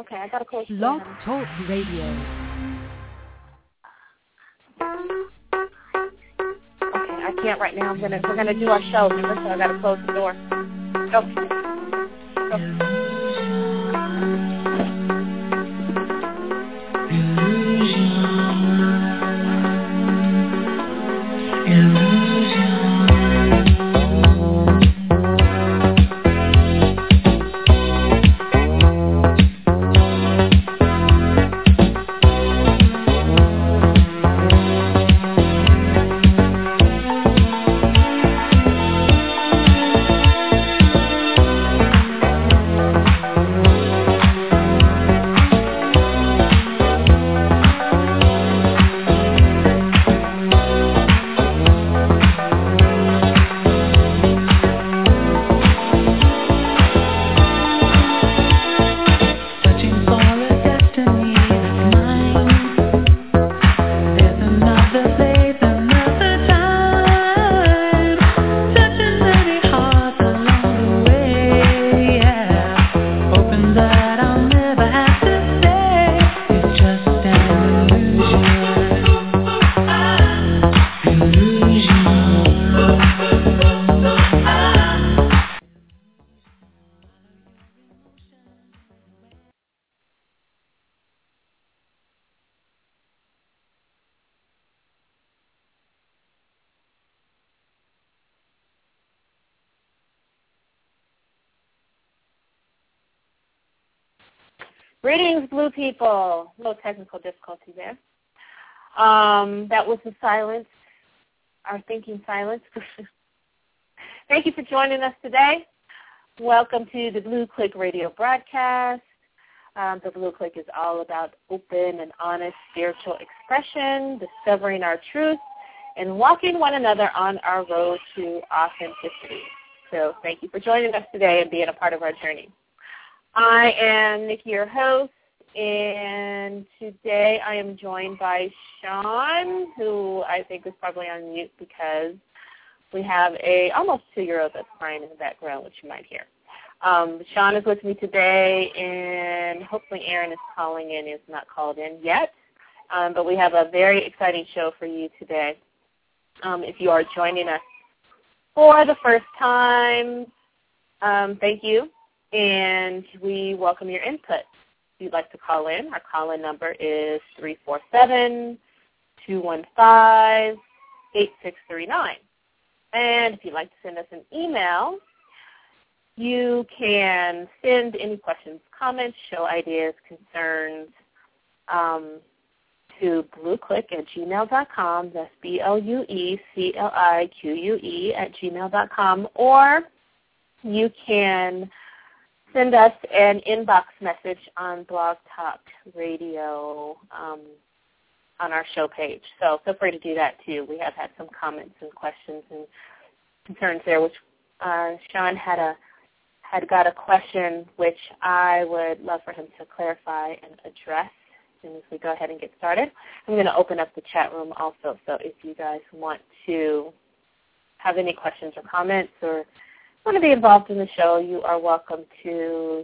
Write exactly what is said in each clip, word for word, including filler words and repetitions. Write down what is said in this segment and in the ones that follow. Okay, I gotta close. Log Talk Radio. Okay, I can't right now. I'm gonna we're gonna do our show. Remember, so I gotta close the door. Go. Go. Greetings, blue people. No technical difficulty there. Um, that was the silence, our thinking silence. Thank you for joining us today. Welcome to the Blue Clique Radio Broadcast. Um, the Blue Clique is all about open and honest spiritual expression, discovering our truth, and walking one another on our road to authenticity. So thank you for joining us today and being a part of our journey. I am Nikki, your host, and today I am joined by Sean, who I think is probably on mute because we have a almost two-year-old that's crying in the background, which you might hear. Um, Sean is with me today, and hopefully Erin is calling in. It's not called in yet, um, but we have a very exciting show for you today. Um, if you are joining us for the first time, um, thank you. And we welcome your input. If you'd like to call in, our call-in number is three four seven, two one five, eight six three nine. And if you'd like to send us an email, you can send any questions, comments, show ideas, concerns um, to blueclique at gmail dot com. That's B L U E C L I Q U E at gmail dot com. Or you can send us an inbox message on Blog Talk Radio um, on our show page. So feel free to do that, too. We have had some comments and questions and concerns there, which uh, Sean had a had got a question, which I would love for him to clarify and address as soon as we go ahead and get started. I'm going to open up the chat room also, so if you guys want to have any questions or comments or want to be involved in the show, you are welcome to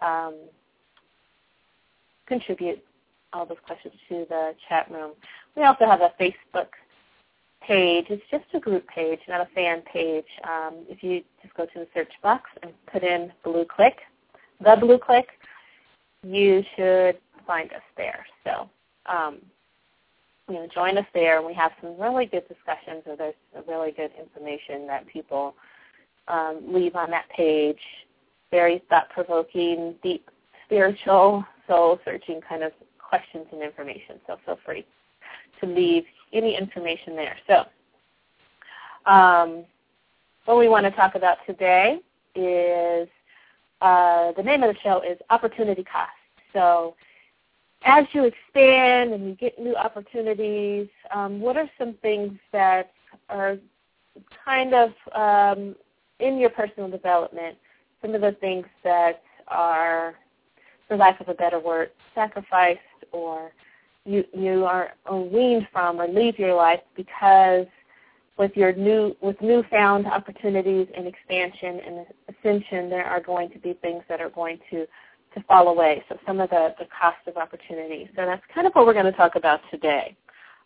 um, contribute all those questions to the chat room. We also have a Facebook page. It's just a group page, not a fan page. Um, if you just go to the search box and put in Blue Clique, the Blue Clique, you should find us there. So, um, you know, join us there. We have some really good discussions, and there's really good information that people Um, leave on that page, very thought-provoking, deep, spiritual, soul-searching kind of questions and information. So feel free to leave any information there. So um, what we want to talk about today is uh, the name of the show is Opportunity Cost. So as you expand and you get new opportunities, um, what are some things that are kind of um, in your personal development, some of the things that are, for lack of a better word, sacrificed or you you are weaned from or leave your life because with your new with newfound opportunities and expansion and ascension, there are going to be things that are going to to fall away, so some of the, the cost of opportunity. So that's kind of what we're going to talk about today.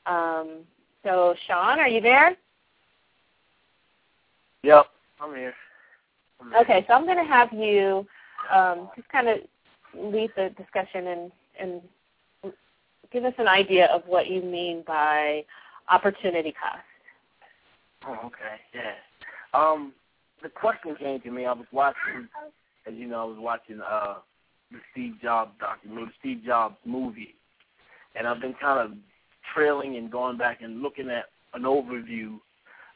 Um, so, Sean, are you there? Yep, I'm here. I'm here. Okay, so I'm going to have you um, just kind of lead the discussion and, and give us an idea of what you mean by opportunity cost. Oh, okay, yeah. Um, the question came to me. I was watching, as you know, I was watching uh, the Steve Jobs documentary, Steve Jobs movie, and I've been kind of trailing and going back and looking at an overview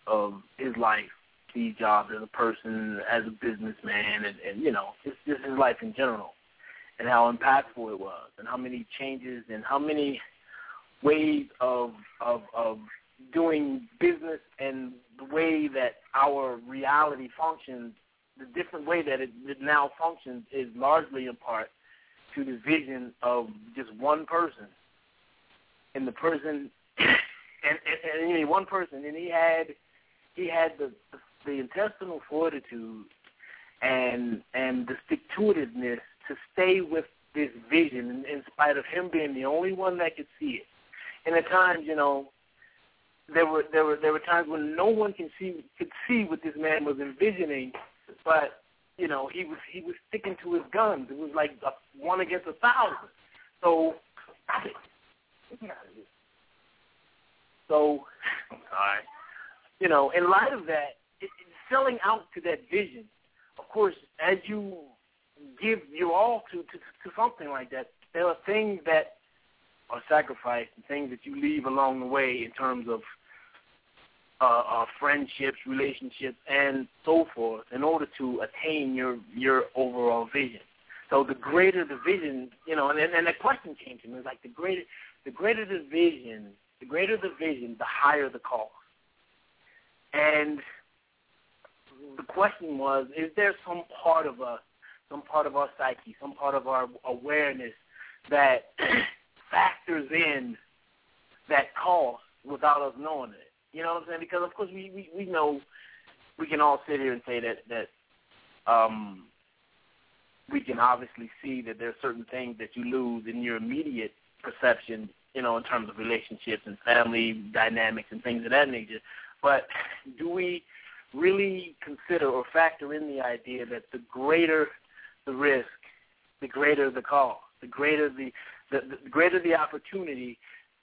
of his life, Steve Jobs as a person, as a businessman, and, and you know, just, just his life in general, and how impactful it was, and how many changes, and how many ways of of of doing business and the way that our reality functions, the different way that it now functions is largely in part to the vision of just one person. And the person, and, and, and I mean, one person, and he had he had the, the, the intestinal fortitude and and the stick-to-itiveness to stay with this vision in, in spite of him being the only one that could see it. And at times, you know, There were there were there were times when no one can see could see what this man was envisioning, but you know he was he was sticking to his guns. It was like a, one against a thousand. So stop it. Get me out of here. So I'm sorry. You know, in light of that, it, it, selling out to that vision, of course, as you give your all to, to, to something like that, there are things that are sacrificed and things that you leave along the way in terms of Uh, uh, friendships, relationships, and so forth, in order to attain your your overall vision. So the greater the vision, you know, and and the question came to me is like the greater the greater the vision, the greater the vision, the higher the cost. And the question was: is there some part of us, some part of our psyche, some part of our awareness that factors in that cost without us knowing it? You know what I'm saying? Because, of course, we, we, we know we can all sit here and say that, that um, we can obviously see that there are certain things that you lose in your immediate perception, you know, in terms of relationships and family dynamics and things of that nature. But do we really consider or factor in the idea that the greater the risk, the greater the cost, the greater the, the, the greater the opportunity,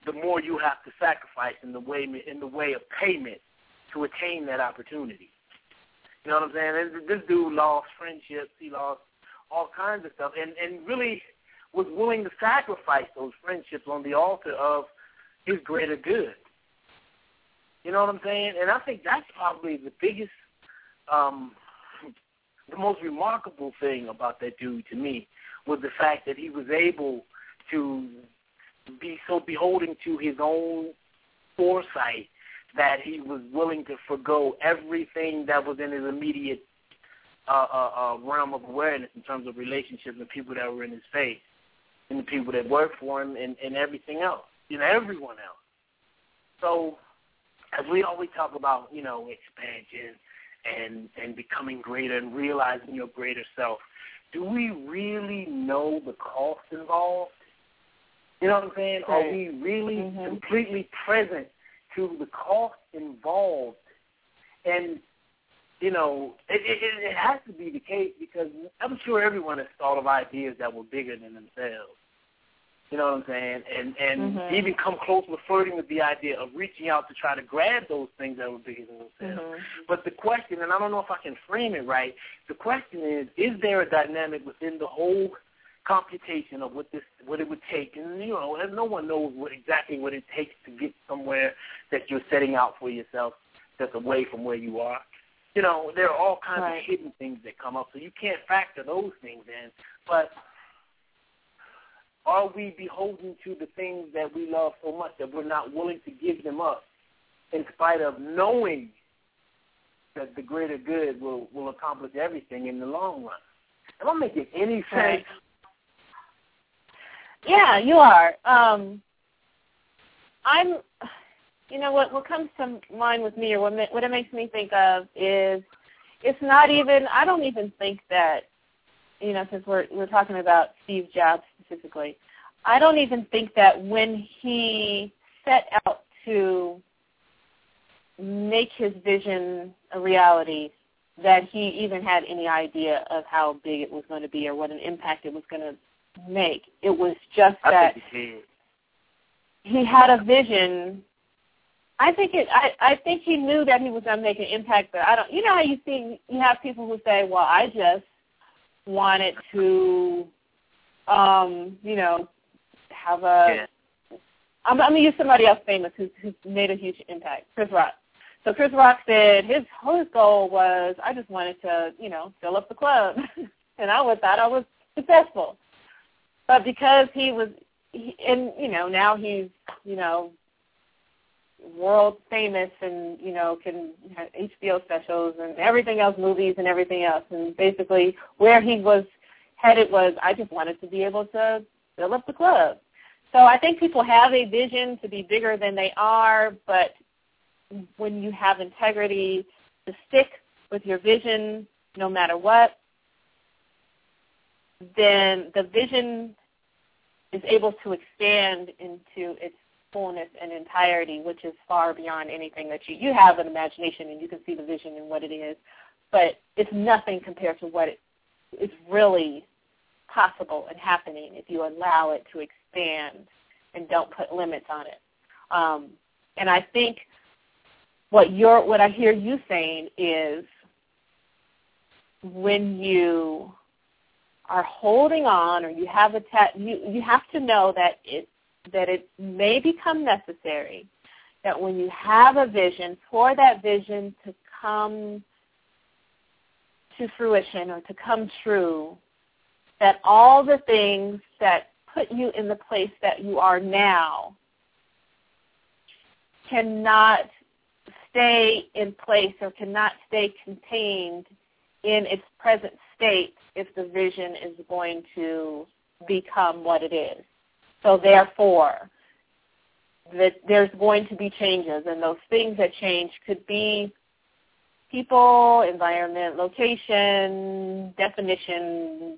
the more you have to sacrifice in the way in the way of payment to attain that opportunity. You know what I'm saying? This dude lost friendships. He lost all kinds of stuff, and, and really was willing to sacrifice those friendships on the altar of his greater good. You know what I'm saying? And I think that's probably the biggest, um, the most remarkable thing about that dude to me was the fact that he was able to be so beholden to his own foresight that he was willing to forego everything that was in his immediate uh, uh, realm of awareness in terms of relationships and people that were in his face and the people that worked for him and, and everything else, you know, everyone else. So as we always talk about, you know, expansion and, and becoming greater and realizing your greater self, do we really know the cost involved? You know what I'm saying? Are we really mm-hmm. completely present to the cost involved? And, you know, it, it, it has to be the case because I'm sure everyone has thought of ideas that were bigger than themselves. You know what I'm saying? And and mm-hmm. even come close referring to the idea of reaching out to try to grab those things that were bigger than themselves. Mm-hmm. But the question, and I don't know if I can frame it right, the question is, is there a dynamic within the whole computation of what this, what it would take, and you know, no one knows what, exactly what it takes to get somewhere that you're setting out for yourself that's away from where you are. You know, there are all kinds right. of hidden things that come up, so you can't factor those things in. But are we beholden to the things that we love so much that we're not willing to give them up in spite of knowing that the greater good will, will accomplish everything in the long run? Am I making any sense? Right. Yeah, you are. Um, I'm, you know, what, what comes to mind with me or what, what it makes me think of is it's not even, I don't even think that you know, since we're we're talking about Steve Jobs specifically, I don't even think that when he set out to make his vision a reality, that he even had any idea of how big it was going to be or what an impact it was going to make. It was just that he, he had a vision. I think it. I, I think he knew that he was going to make an impact, but I don't. You know how you see you have people who say, "Well, I just wanted to, um, you know, have a." Yeah. I'm, I'm going to use somebody else famous who's who's made a huge impact, Chris Rock. So Chris Rock said his his goal was, I just wanted to, you know, fill up the club, and I would thought I was successful. But because he was, he, and you know, now he's, you know, world famous, and you know, can have H B O specials and everything else, movies and everything else, and basically where he was headed was, I just wanted to be able to fill up the club. So I think people have a vision to be bigger than they are, but when you have integrity to stick with your vision no matter what, then the vision is able to expand into its fullness and entirety, which is far beyond anything that you, you have an imagination and you can see the vision and what it is, but it's nothing compared to what it is really possible and happening if you allow it to expand and don't put limits on it. Um, and I think What you're, what I hear you saying is when you are holding on, or you have a ta- you you have to know that it that it may become necessary that when you have a vision, for that vision to come to fruition or to come true, that all the things that put you in the place that you are now cannot stay in place or cannot stay contained in its present state if the vision is going to become what it is. So therefore, that there's going to be changes, and those things that change could be people, environment, location, definition,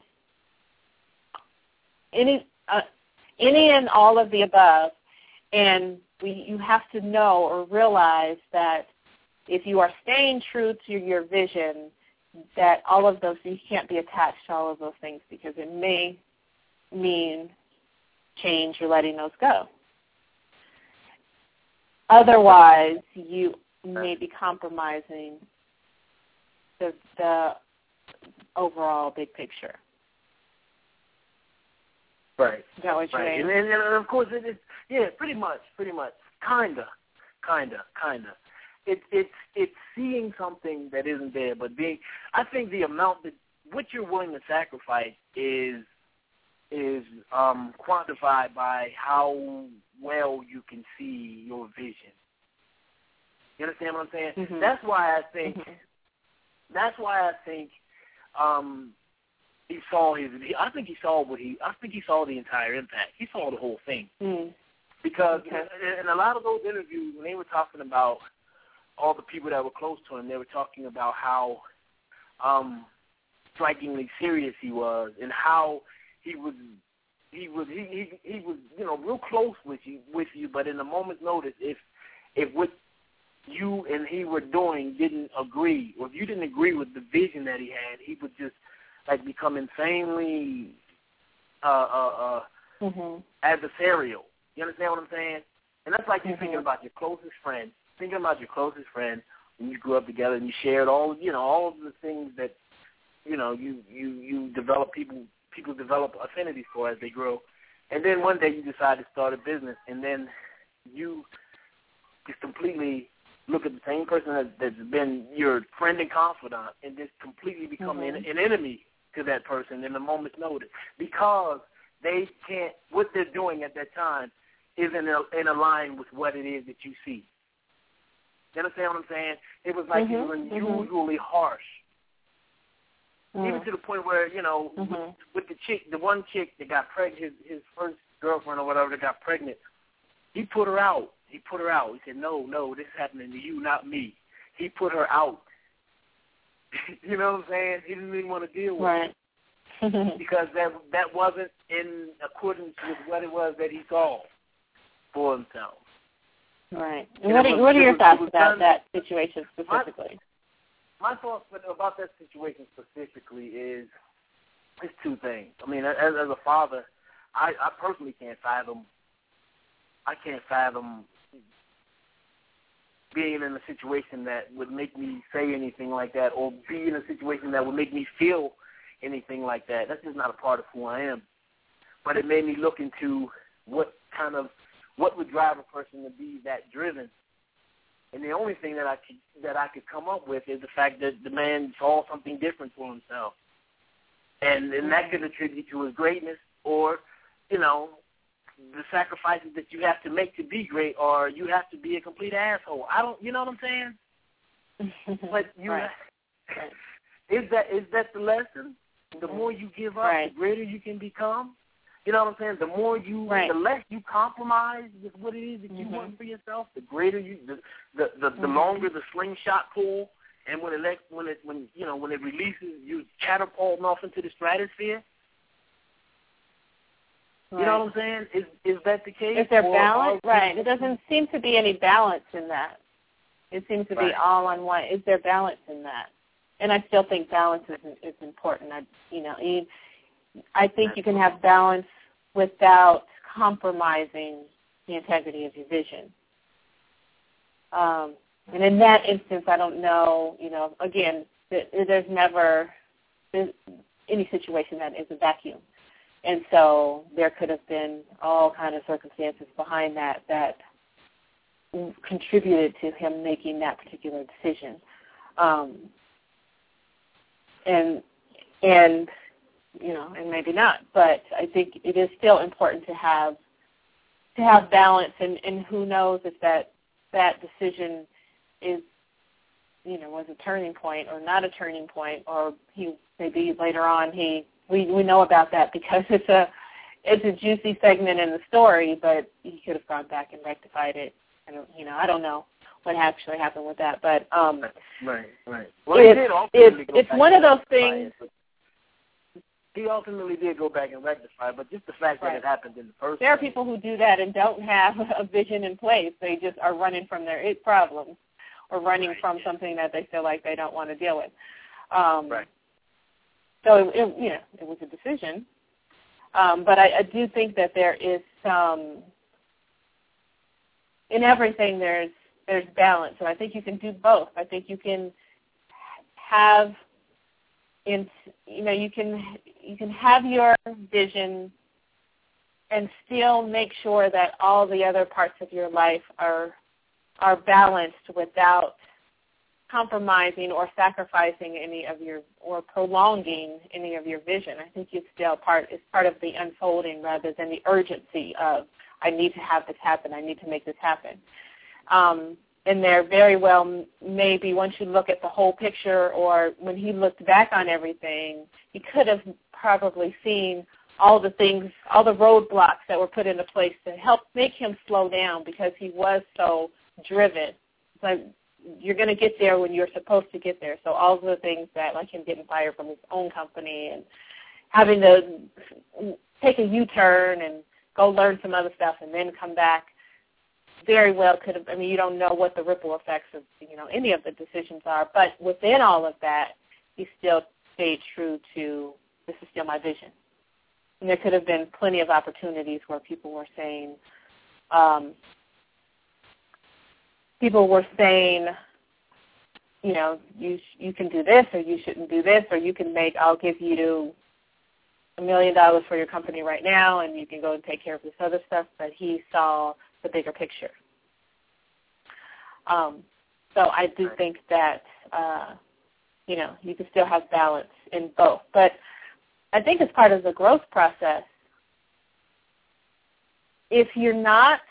any, uh, any and all of the above. And we, you have to know or realize that if you are staying true to your vision, that all of those, you can't be attached to all of those things, because it may mean change or letting those go. Otherwise, you may be compromising the, the overall big picture. Right. Is that what you right. mean? And, and, and of course, it is. Yeah, pretty much, pretty much. Kinda, kinda, kinda. It's it's it's seeing something that isn't there, but being. I think the amount that what you're willing to sacrifice is is um, quantified by how well you can see your vision. You understand what I'm saying? Mm-hmm. That's why I think. Mm-hmm. That's why I think. Um, He saw his. I think he saw what he. I think he saw the entire impact. He saw the whole thing, mm. because okay. in, in a lot of those interviews, when they were talking about all the people that were close to him, they were talking about how um, strikingly serious he was, and how he was. He was. He, he, he was. You know, real close with you. With you, but in a moment's notice, if if what you and he were doing didn't agree, or if you didn't agree with the vision that he had, he would just. Like become insanely uh, uh, uh, mm-hmm. adversarial. You understand what I'm saying? And that's like mm-hmm. you thinking about your closest friend, thinking about your closest friend when you grew up together and you shared all, you know, all of the things that, you know, you, you, you develop people people develop affinities for as they grow, and then one day you decide to start a business, and then you just completely look at the same person that, that's been your friend and confidant, and just completely become mm-hmm. an, an enemy to that person in a moment's notice, because they can't, what they're doing at that time isn't in, in line with what it is that you see. You understand what I'm saying? It was like mm-hmm. you were unusually mm-hmm. harsh. Mm-hmm. Even to the point where, you know, mm-hmm. with, with the chick, the one chick that got pregnant, his, his first girlfriend or whatever that got pregnant, he put her out. He put her out. He said, no, no, this is happening to you, not me. He put her out. You know what I'm saying? He didn't even want to deal with right. it. because that that wasn't in accordance with what it was that he called for himself. Right. And what, was, are, what are your was, thoughts about done, that situation specifically? My, my thoughts about that situation specifically is it's two things. I mean, as, as a father, I, I personally can't fathom. I can't fathom being in a situation that would make me say anything like that, or be in a situation that would make me feel anything like that. That's just not a part of who I am. But it made me look into what kind of what would drive a person to be that driven. And the only thing that I could, that I could come up with is the fact that the man saw something different for himself, and and that could attribute to his greatness, or you know, the sacrifices that you have to make to be great, or you have to be a complete asshole. I don't, you know what I'm saying? But you, right. is that is that the lesson? The more you give up, right. the greater you can become. You know what I'm saying? The more you, right. the less you compromise with what it is that you mm-hmm. want for yourself, the greater you, the the the, the mm-hmm. longer the slingshot pull, and when it let, when it when you know when it releases, you catapulting off into the stratosphere. Right. You know what I'm saying? Is is that the case? Is there or, balance? Or, right. There doesn't seem to be any balance in that. It seems to right. be all on one. Is there balance in that? And I still think balance is is important. I you know you, I think you can have balance without compromising the integrity of your vision. Um, and in that instance, I don't know, you know, again, there's never there's any situation that is a vacuum. And so there could have been all kinds of circumstances behind that that contributed to him making that particular decision. Um, and and... you know, and maybe not, but I think it is still important to have to have balance, and, and who knows if that that decision is, you know, was a turning point or not a turning point, or he maybe later on he we, we know about that because it's a it's a juicy segment in the story, but he could have gone back and rectified it. I don't, you know, I don't know what actually happened with that, but um, right, right. Well, it, it, it, it's one of those things. He ultimately did go back and rectify, but just the fact right. that it happened in the first place. There are people who do that and don't have a vision in place. They just are running from their problems or running right. from yeah. something that they feel like they don't want to deal with. Um, right. So, it, it, you know, it was a decision. Um, but I, I do think that there is some, in everything there's there's balance, and I think you can do both. I think you can have... And, you know, you can you can have your vision and still make sure that all the other parts of your life are are balanced without compromising or sacrificing any of your or prolonging any of your vision. I think it's still part it's part of the unfolding rather than the urgency of I need to have this happen. I need to make this happen. Um, And there very well maybe once you look at the whole picture, or when he looked back on everything, he could have probably seen all the things, all the roadblocks that were put into place to help make him slow down because he was so driven. It's like you're going to get there when you're supposed to get there. So all the things that, like him getting fired from his own company and having to take a U-turn and go learn some other stuff and then come back, very well could have, I mean, you don't know what the ripple effects of, you know, any of the decisions are, but within all of that, he still stayed true to, this is still my vision. And there could have been plenty of opportunities where people were saying, um, people were saying, you know, you sh- you can do this, or you shouldn't do this, or you can make, I'll give you a million dollars for your company right now, and you can go and take care of this other stuff, but he saw the bigger picture. Um, so I do think that, uh, you know, you can still have balance in both. But I think as part of the growth process, if you're not,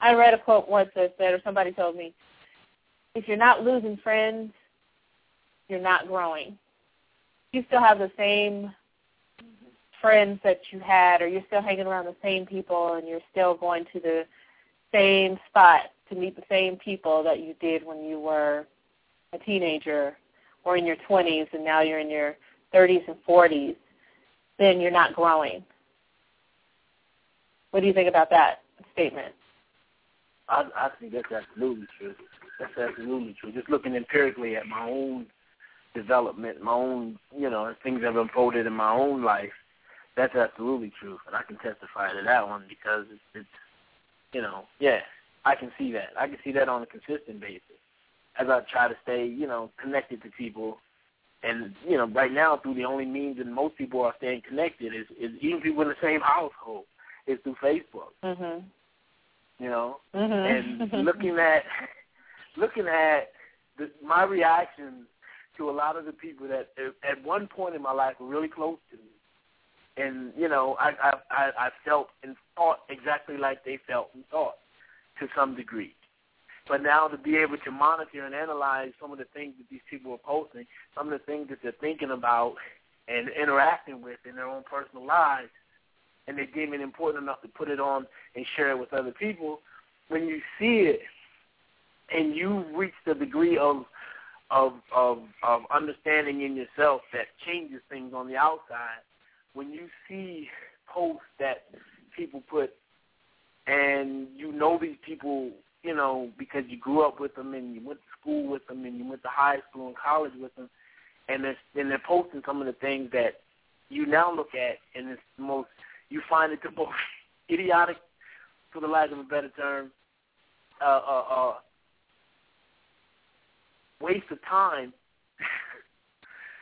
I read a quote once that said, or somebody told me, if you're not losing friends, you're not growing. You still have the same friends that you had, or you're still hanging around the same people, and you're still going to the same spot to meet the same people that you did when you were a teenager or in your twenties, and now you're in your thirties and forties, then you're not growing. What do you think about that statement? I, I think that's absolutely true. That's absolutely true. Just looking empirically at my own development, my own, you know, things that have unfolded in my own life, that's absolutely true. And I can testify to that one because it's, it's you know, yeah, I can see that. I can see that on a consistent basis as I try to stay, you know, connected to people. And, you know, right now through the only means that most people are staying connected is, is even people in the same household is through Facebook. Mm-hmm. You know, mm-hmm. and looking at looking at the, my reaction to a lot of the people that at one point in my life were really close to me, and you know, I I, I felt and thought exactly like they felt and thought to some degree, but now to be able to monitor and analyze some of the things that these people are posting, some of the things that they're thinking about and interacting with in their own personal lives. And they deem it important enough to put it on and share it with other people. When you see it, and you reach the degree of of of, of understanding in yourself that changes things on the outside, when you see posts that people put, and you know these people, you know, because you grew up with them and you went to school with them and you went to high school and college with them, and they're, and they're posting some of the things that you now look at, and it's the most You find it the most idiotic, for the lack of a better term, uh, uh, uh, waste of time.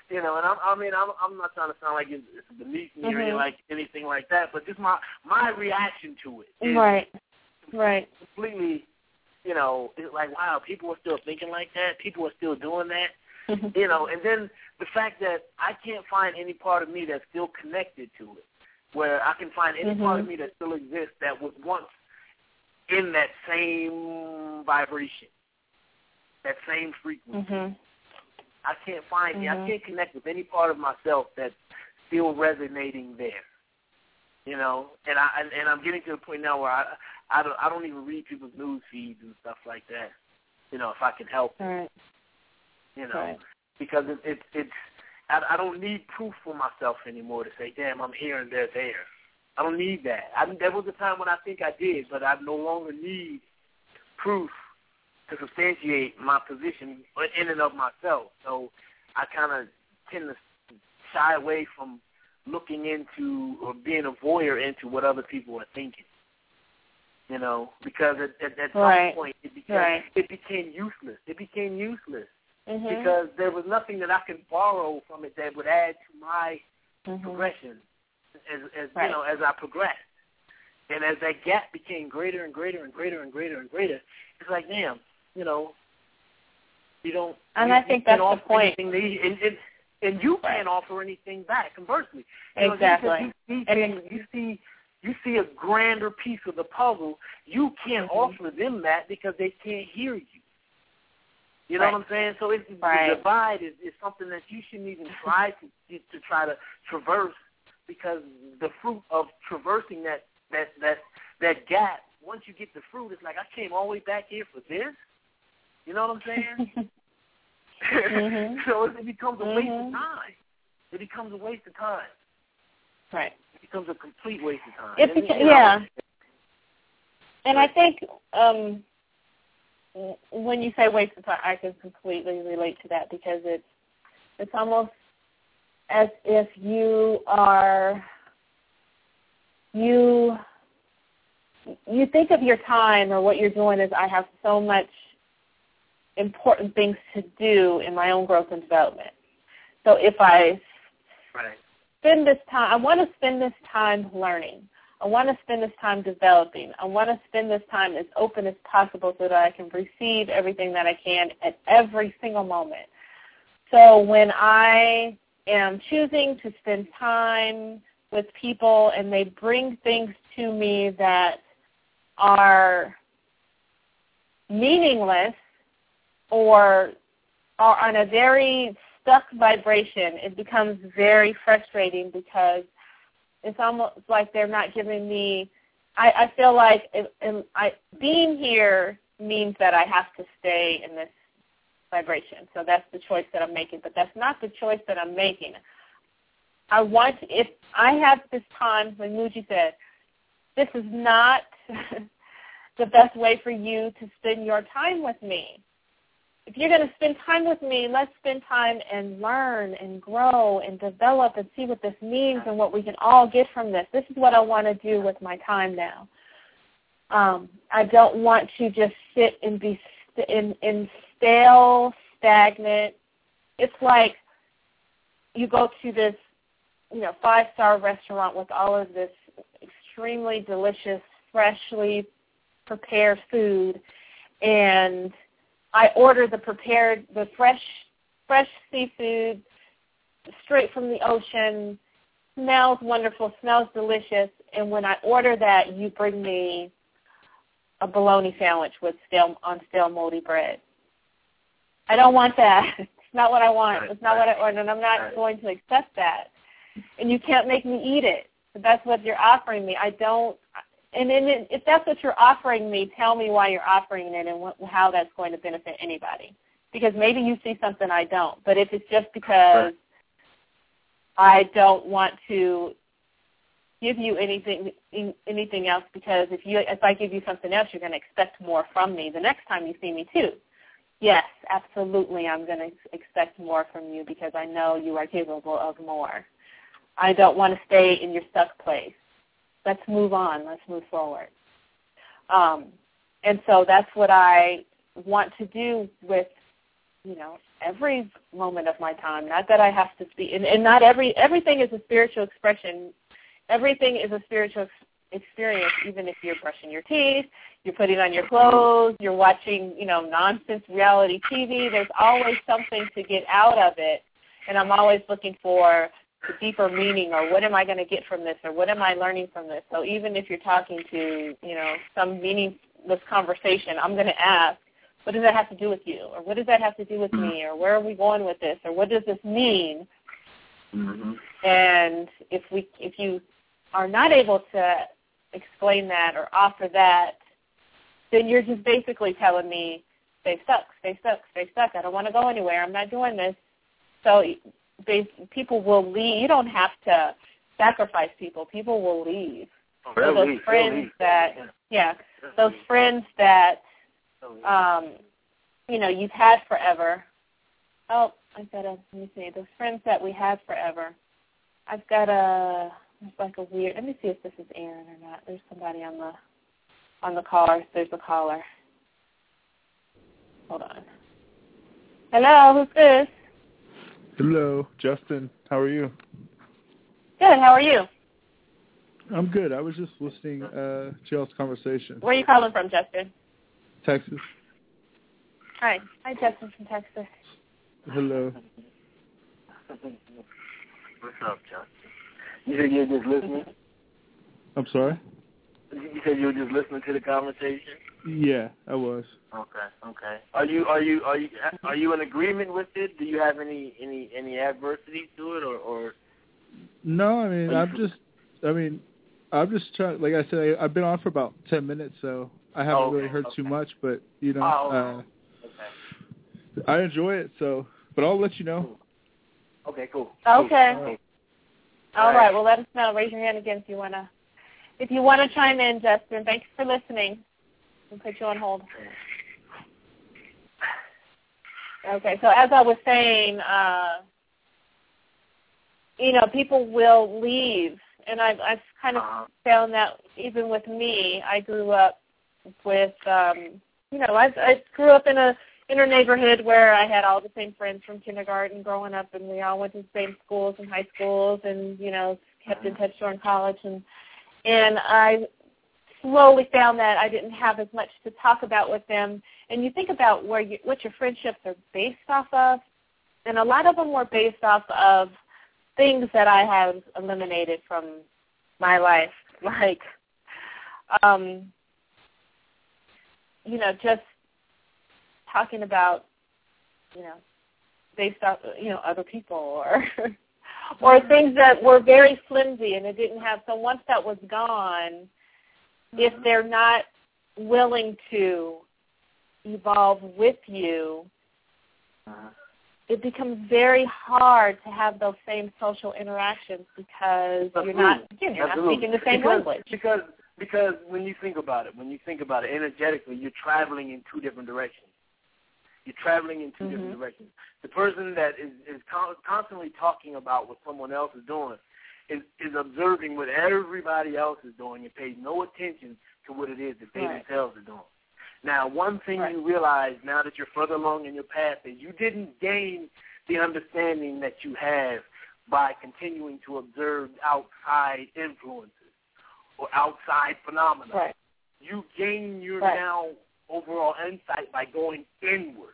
You know, and I'm, I mean, I'm, I'm not trying to sound like it's beneath me mm-hmm. or like anything like that, but just my my reaction to it is right, right, completely. You know, it's like wow, people are still thinking like that. People are still doing that. Mm-hmm. You know, and then the fact that I can't find any part of me that's still connected to it. Where I can find any mm-hmm. part of me that still exists that was once in that same vibration, that same frequency. Mm-hmm. I can't find mm-hmm. I can't connect with any part of myself that's still resonating there, you know. And I and, and I'm getting to the point now where I I don't I don't even read people's news feeds and stuff like that, you know, if I can help. All right. You know, right. because it, it it's. I, I don't need proof for myself anymore to say, damn, I'm here and they're there. I don't need that. I, there was a time when I think I did, but I no longer need proof to substantiate my position in and of myself. So I kind of tend to shy away from looking into or being a voyeur into what other people are thinking, you know, because at, at, at right. some point it became, right. it became useless. It became useless. Mm-hmm. Because there was nothing that I could borrow from it that would add to my mm-hmm. progression as, as right. you know, as I progressed. And as that gap became greater and greater and greater and greater and greater, it's like, damn, you know, you don't. And you, I think that's the point. That you, and, and, and you right. can't offer anything back. Conversely, you exactly. Know, you, see, and you see, you see a grander piece of the puzzle. You can't mm-hmm. offer them that because they can't hear you. You know right. what I'm saying? So it's, right. the divide is, is something that you shouldn't even try to to try to traverse, because the fruit of traversing that, that, that, that gap, once you get the fruit, it's like, I came all the way back here for this? You know what I'm saying? mm-hmm. So it, it becomes a waste mm-hmm. of time. It becomes a waste of time. Right. It becomes a complete waste of time. It beca- and, you know, yeah. And I think... Um, when you say waste of time, I can completely relate to that, because it's it's almost as if you are you you think of your time or what you're doing as I have so much important things to do in my own growth and development. So if I right. spend this time, I want to spend this time learning. I want to spend this time developing. I want to spend this time as open as possible so that I can receive everything that I can at every single moment. So when I am choosing to spend time with people and they bring things to me that are meaningless or are on a very stuck vibration, it becomes very frustrating, because it's almost like they're not giving me – I feel like it, it, I, being here means that I have to stay in this vibration. So that's the choice that I'm making. But that's not the choice that I'm making. I want to, if I have this time, like Muji said, this is not the best way for you to spend your time with me. If you're going to spend time with me, let's spend time and learn and grow and develop and see what this means and what we can all get from this. This is what I want to do with my time now. Um, I don't want to just sit and be st- in, in stale, stagnant. It's like you go to this, you know, five-star restaurant with all of this extremely delicious, freshly prepared food, and I order the prepared, the fresh, fresh seafood straight from the ocean. Smells wonderful, smells delicious, and when I order that, you bring me a bologna sandwich with stale on stale moldy bread. I don't want that. It's not what I want. It's not what I ordered, and I'm not going to accept that. And you can't make me eat it. But that's what you're offering me. I don't. And then if that's what you're offering me, tell me why you're offering it and what, how that's going to benefit anybody. Because maybe you see something I don't. But if it's just because right. I don't want to give you anything anything else, because if you if I give you something else, you're going to expect more from me the next time you see me too. Yes, absolutely, I'm going to expect more from you because I know you are capable of more. I don't want to stay in your stuck place. Let's move on. Let's move forward. Um, and so that's what I want to do with, you know, every moment of my time. Not that I have to be, and, and not every, everything is a spiritual expression. Everything is a spiritual experience, even if you're brushing your teeth, you're putting on your clothes, you're watching, you know, nonsense reality T V. There's always something to get out of it. And I'm always looking for the deeper meaning, or what am I going to get from this, or what am I learning from this? So even if you're talking to, you know, some meaningless conversation, I'm going to ask, what does that have to do with you, or what does that have to do with me, or where are we going with this, or what does this mean? Mm-hmm. And if we, if you are not able to explain that or offer that, then you're just basically telling me, stay stuck, stay stuck, stay stuck. I don't want to go anywhere. I'm not doing this. So They, people will leave. You don't have to sacrifice people. People will leave. Oh, so those leave, friends that, yeah, yeah those leave. friends that, um, you know, you've had forever. Oh, I've got a, let me see, those friends that we had forever. I've got a, it's like a weird, let me see if this is Erin or not. There's somebody on the, on the caller. There's a caller. Hold on. Hello, who's this? Hello, Justin. How are you? Good. How are you? I'm good. I was just listening uh, to y'all's conversation. Where are you calling from, Justin? Texas. Hi. Hi, Justin from Texas. Hello. What's up, Justin? You said you were just listening? I'm sorry? You said you were just listening to the conversation? Yeah, I was. Okay, okay. Are you are you are you are you in agreement with it? Do you have any any, any adversity to it, or, or? No, I mean I'm just I mean I'm just trying. Like I said, I, I've been on for about ten minutes, so I haven't oh, okay, really heard okay. too much. But you know, oh, okay. uh, I enjoy it. So, but I'll let you know. Okay, cool. Okay. Cool. All, right. All right. Well, let us know. Raise your hand again if you wanna if you wanna chime in, Justin. Thanks for listening. We'll put you on hold. Okay, so as I was saying, uh, you know, people will leave. And I've, I've kind of found that even with me, I grew up with, um, you know, I, I grew up in a inner neighborhood where I had all the same friends from kindergarten growing up, and we all went to the same schools and high schools and, you know, kept in touch during college. And, and I... slowly found that I didn't have as much to talk about with them. And you think about where you, what your friendships are based off of, and a lot of them were based off of things that I have eliminated from my life, like, um, you know, just talking about, you know, based off, you know, other people or or things that were very flimsy and it didn't have. So once that was gone, if they're not willing to evolve with you, it becomes very hard to have those same social interactions because Absolutely. you're not again, you're Absolutely. not speaking the same because, language. Because because when you think about it, when you think about it energetically, you're traveling in two different directions. You're traveling in two mm-hmm. different directions. The person that is, is con- constantly talking about what someone else is doing is, is observing what everybody else is doing and pays no attention to what it is that they right. themselves are doing. Now, one thing right. you realize now that you're further along in your path is you didn't gain the understanding that you have by continuing to observe outside influences or outside phenomena. Right. You gain your right. now overall insight by going inward.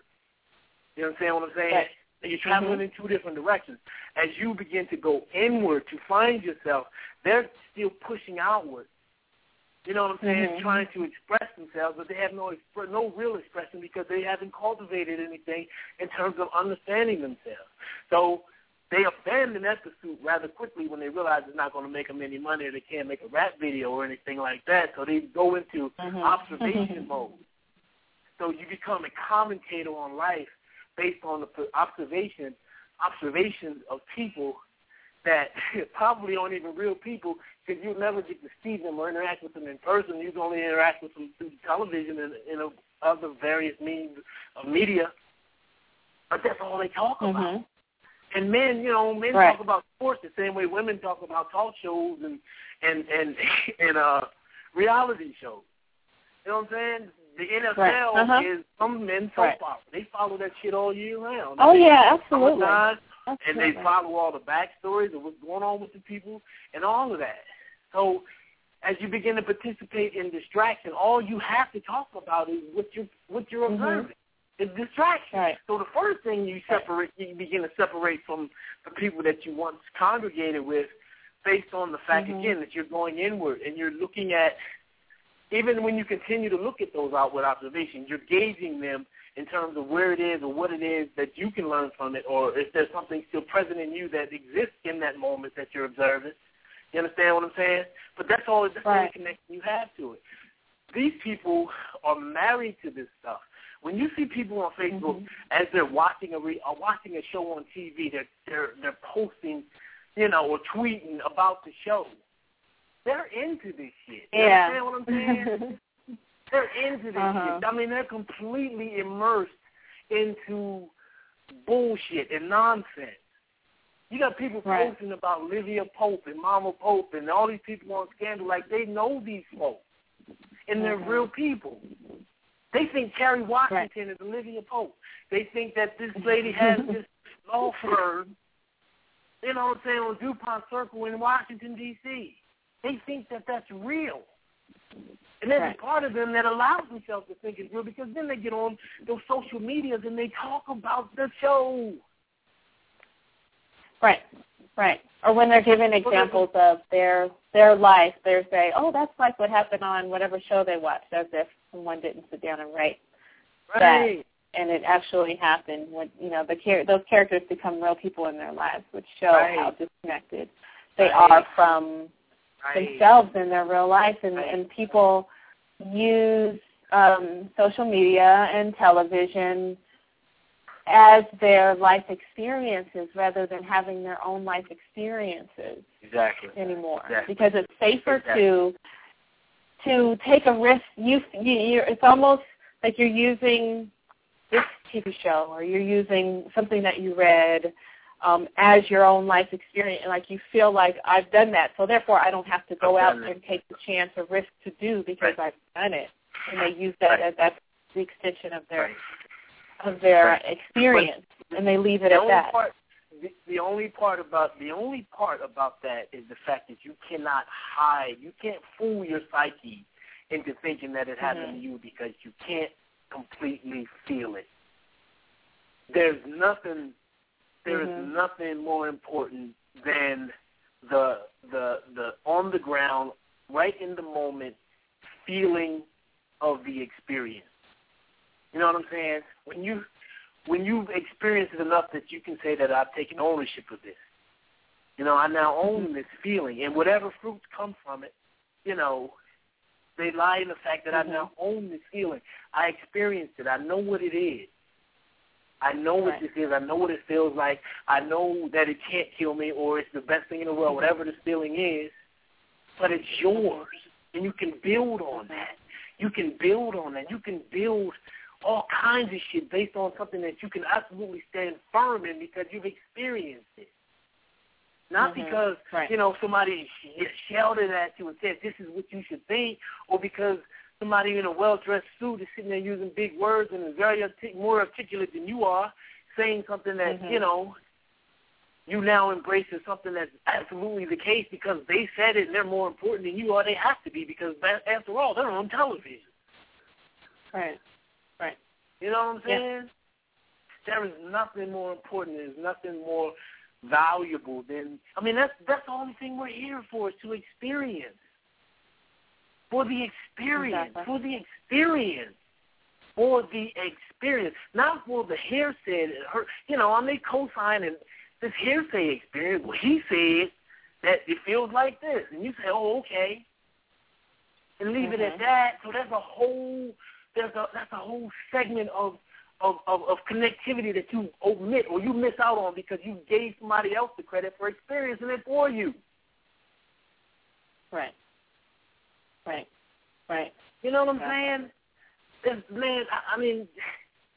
You understand what I'm saying? Right. And you're traveling mm-hmm. in two different directions. As you begin to go inward to find yourself, they're still pushing outward. You know what I'm saying? Mm-hmm. Trying to express themselves, but they have no exp- no real expression because they haven't cultivated anything in terms of understanding themselves. So they abandon that pursuit rather quickly when they realize it's not going to make them any money or they can't make a rap video or anything like that. So they go into mm-hmm. observation mm-hmm. mode. So you become a commentator on life based on the observation, observations of people that probably aren't even real people because you'll never get to see them or interact with them in person. You can only interact with them through television and, and a, other various means of media. But that's all they talk mm-hmm. about. And men, you know, men right. talk about sports the same way women talk about talk shows and and and, and uh, reality shows. You know what I'm saying? The N F L right. uh-huh. is some men's soap opera. Right. They follow that shit all year round. Oh, they yeah, absolutely. Absolutely. And they follow all the backstories of what's going on with the people and all of that. So as you begin to participate in distraction, all you have to talk about is what you're, what you're mm-hmm. observing. It's distraction. Right. So the first thing you separate, you begin to separate from the people that you once congregated with based on the fact, mm-hmm. again, that you're going inward and you're looking at, even when you continue to look at those outward observations, you're gauging them in terms of where it is or what it is that you can learn from it or if there's something still present in you that exists in that moment that you're observing. You understand what I'm saying? But that's all the right. connection you have to it. These people are married to this stuff. When you see people on Facebook mm-hmm. as they're watching a re- or watching a show on T V, they're, they're, they're posting, you know, or tweeting about the show. They're into this shit. You yeah. understand what I'm saying? They're into this uh-huh. shit. I mean, they're completely immersed into bullshit and nonsense. You got people right. posting about Olivia Pope and Mama Pope and all these people on Scandal. Like, they know these folks, and they're mm-hmm. real people. They think Kerry Washington right. is Olivia Pope. They think that this lady has this law firm, you know what I'm saying, on DuPont Circle in Washington, D C They think that that's real. And there's right. a part of them that allows themselves to think it's real because then they get on those social medias and they talk about the show. Right, right. Or when they're giving examples of their their life, they're saying, oh, that's like what happened on whatever show they watched, as if someone didn't sit down and write right. that. And it actually happened. When, you know, the char- those characters become real people in their lives, which show right. how disconnected they right. are from themselves in their real life, and, and people use um, social media and television as their life experiences rather than having their own life experiences exactly. anymore exactly. because it's safer exactly. to to take a risk. You, you you're, it's almost like you're using this T V show or you're using something that you read Um, as your own life experience, and like you feel like I've done that, so therefore I don't have to go out it. and take the chance or risk to do because right. I've done it. And they use that right. as that's the extension of their right. of their right. experience, but and they leave it the at that. Part, the, the only part about the only part about that is the fact that you cannot hide, you can't fool your psyche into thinking that it mm-hmm. happened to you because you can't completely feel it. There's nothing. There is mm-hmm. nothing more important than the the the on the ground, right in the moment, feeling of the experience. You know what I'm saying? When you when you've experienced it enough that you can say that I've taken ownership of this. You know, I now own this feeling, and whatever fruits come from it, you know, they lie in the fact that mm-hmm. I now own this feeling. I experienced it. I know what it is. I know what right. this is. I know what it feels like. I know that it can't kill me or it's the best thing in the world, whatever this feeling is, but it's yours, and you can build on that. You can build on that. You can build all kinds of shit based on something that you can absolutely stand firm in because you've experienced it. Not mm-hmm. because, right. you know, somebody shouted at you and said, this is what you should think, or because somebody in a well-dressed suit is sitting there using big words and is very artic- more articulate than you are, saying something that, mm-hmm. you know, you now embrace as something that's absolutely the case because they said it and they're more important than you are. They have to be because, after all, they're on television. Right, right. You know what I'm saying? Yeah. There is nothing more important. There's nothing more valuable than, I mean, that's, that's the only thing we're here for is to experience. For the experience, exactly. for the experience, for the experience, not for the hearsay. Her, you know, I may co-sign and this hearsay experience. Well, he said that it feels like this, and you say, "Oh, okay," and leave mm-hmm. it at that. So there's a whole there's a that's a whole segment of, of of of connectivity that you omit or you miss out on because you gave somebody else the credit for experiencing it for you. Right. Right, right. You know what I'm yeah. saying? It's, man, I, I mean,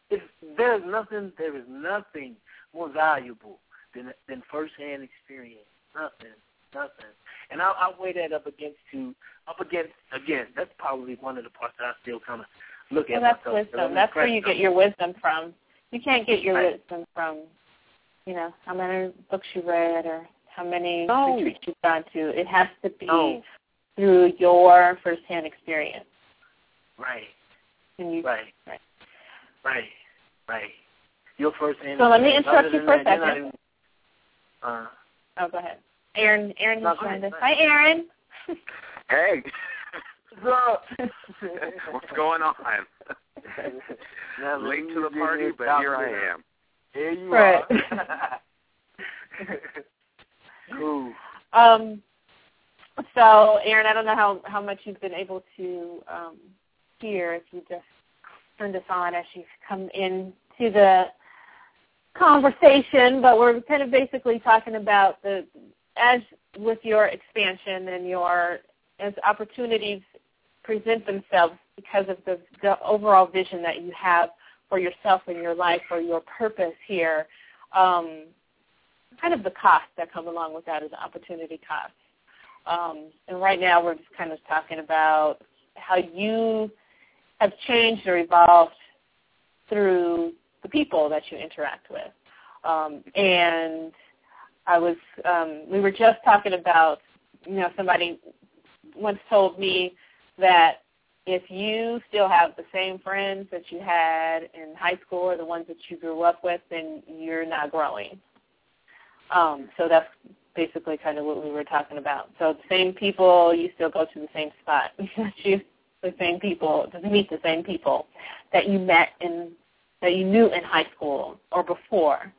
it's, there's nothing, there is nothing more valuable than than firsthand experience. Nothing, nothing. And I, I weigh that up against to up against again. That's probably one of the parts that I still kind of look well, at. That's myself, wisdom. That's where you get your wisdom from. You can't get your right. wisdom from, you know, how many books you read or how many no. retreats you've gone to. It has to be. No. Through your first-hand experience. Right. And you, right. Right. Right. Right. Your first-hand so experience. So let me interrupt you for a second. Even, uh, oh, go ahead. Erin, Erin no, has joined us. Hi, Erin. Hey. What's up? What's going on? Late to the party, but here I am. Here you right. are. Cool. Um... So, Erin, I don't know how, how much you've been able to um, hear if you just turned us on as you've come in to the conversation, but we're kind of basically talking about the as with your expansion and your as opportunities present themselves because of the, the overall vision that you have for yourself and your life or your purpose here, um, kind of the cost that comes along with that is opportunity cost. Um, and right now we're just kind of talking about how you have changed or evolved through the people that you interact with. Um, and I was, um, we were just talking about, you know, somebody once told me that if you still have the same friends that you had in high school or the ones that you grew up with, then you're not growing. Um, so that's basically kind of what we were talking about. So the same people, you still go to the same spot. you, the same people, meet the same people that you met in, that you knew in high school or before.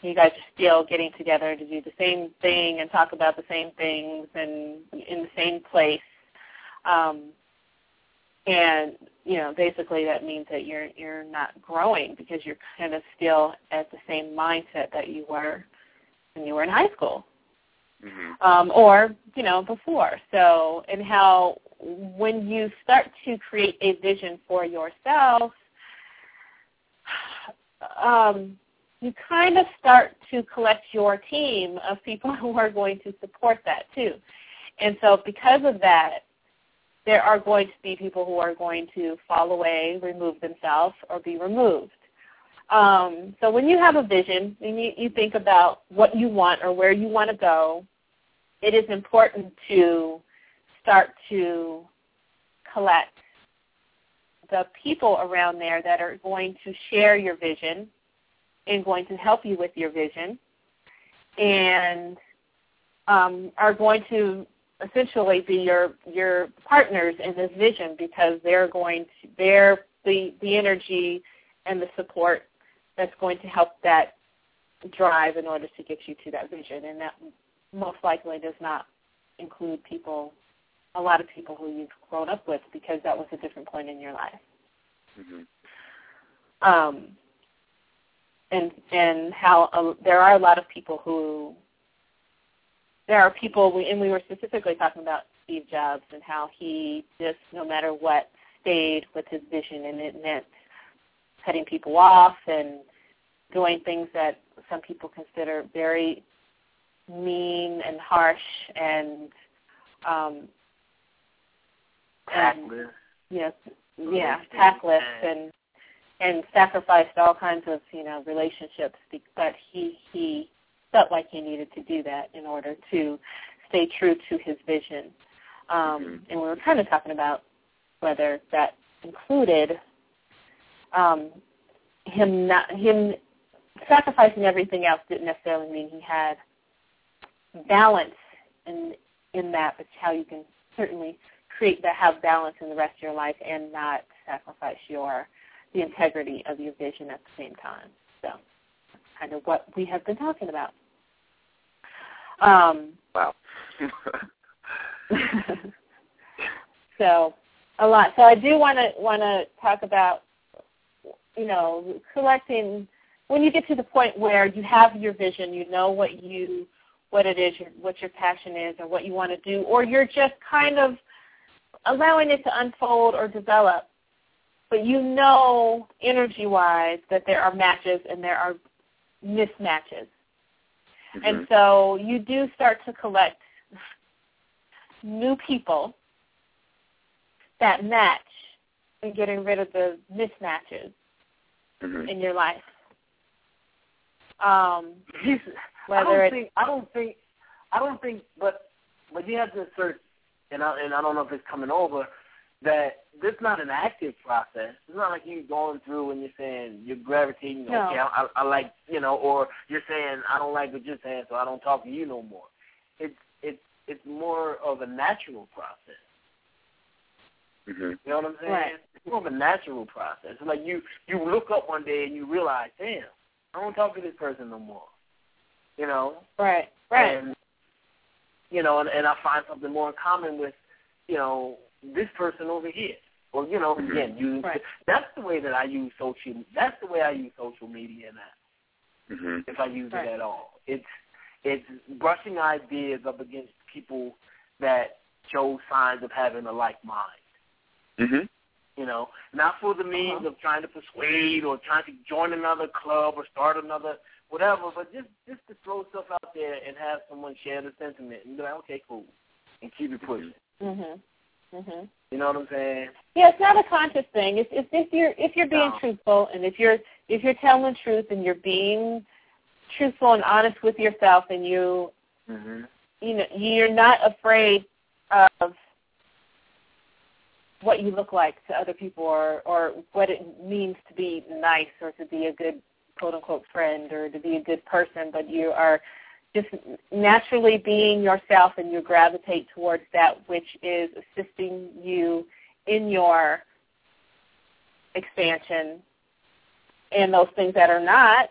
You guys are still getting together to do the same thing and talk about the same things and in the same place. Um, and, you know, basically that means that you're you're not growing because you're kind of still at the same mindset that you were when you were in high school. Mm-hmm. Um, or, you know, before. So, and how when you start to create a vision for yourself, um, you kind of start to collect your team of people who are going to support that too. And so because of that, there are going to be people who are going to fall away, remove themselves, or be removed. Um, so when you have a vision and you, you think about what you want or where you want to go, it is important to start to collect the people around there that are going to share your vision and going to help you with your vision and um, are going to essentially be your your partners in this vision because they're going to, they're the, the energy and the support that's going to help that drive in order to get you to that vision. And that most likely does not include people, a lot of people who you've grown up with because that was a different point in your life. Mm-hmm. Um, and and how uh, there are a lot of people who there are people we, and we were specifically talking about Steve Jobs and how he just, no matter what, stayed with his vision, and it meant cutting people off and doing things that some people consider very mean and harsh and um, tactless. Yes, yeah, tactless and and sacrificed all kinds of you know relationships, but he he felt like he needed to do that in order to stay true to his vision. Um, mm-hmm. And we were kind of talking about whether that included um, him not him sacrificing everything else didn't necessarily mean he had balance in in that, but how you can certainly create that, have balance in the rest of your life and not sacrifice your the integrity of your vision at the same time. So that's kind of what we have been talking about. Um, wow. So a lot. So I do want to want to talk about, you know, collecting, when you get to the point where you have your vision, you know what you what it is, your, what your passion is, or what you want to do, or you're just kind of allowing it to unfold or develop. But you know, energy-wise, that there are matches and there are mismatches. Mm-hmm. And so you do start to collect new people that match and getting rid of the mismatches mm-hmm. in your life. Um, whether I don't think, I don't think, I don't think, but, but you have to assert, and I, and I don't know if it's coming over, that this is not an active process. It's not like you're going through and you're saying you're gravitating, no. okay, I, I like, you know, or you're saying I don't like what you're saying, so I don't talk to you no more. It's it's it's more of a natural process. Mm-hmm. You know what I'm saying? Right. It's more of a natural process. It's like you, you look up one day and you realize, damn, I don't talk to this person no more. You know? Right, right. And, you know, and, and I find something more in common with, you know, this person over here. Well, you know, again, you, right. that's the way that I use social. That's the way I use social media now. Mm-hmm. If I use right. it at all, it's it's brushing ideas up against people that show signs of having a like mind. Mm-hmm. You know, not for the means uh-huh. of trying to persuade or trying to join another club or start another whatever, but just just to throw stuff out there and have someone share the sentiment and be like, okay, cool, and keep it pushing. Mm-hmm. Mm-hmm. You know what I'm saying? Yeah, it's not a conscious thing. It's, it's if you're if you're being no. truthful, and if you're if you're telling the truth, and you're being truthful and honest with yourself, and you mm-hmm. you know you're not afraid of what you look like to other people, or or what it means to be nice, or to be a good quote unquote friend, or to be a good person, but you are just naturally being yourself, and you gravitate towards that which is assisting you in your expansion. And those things that are not,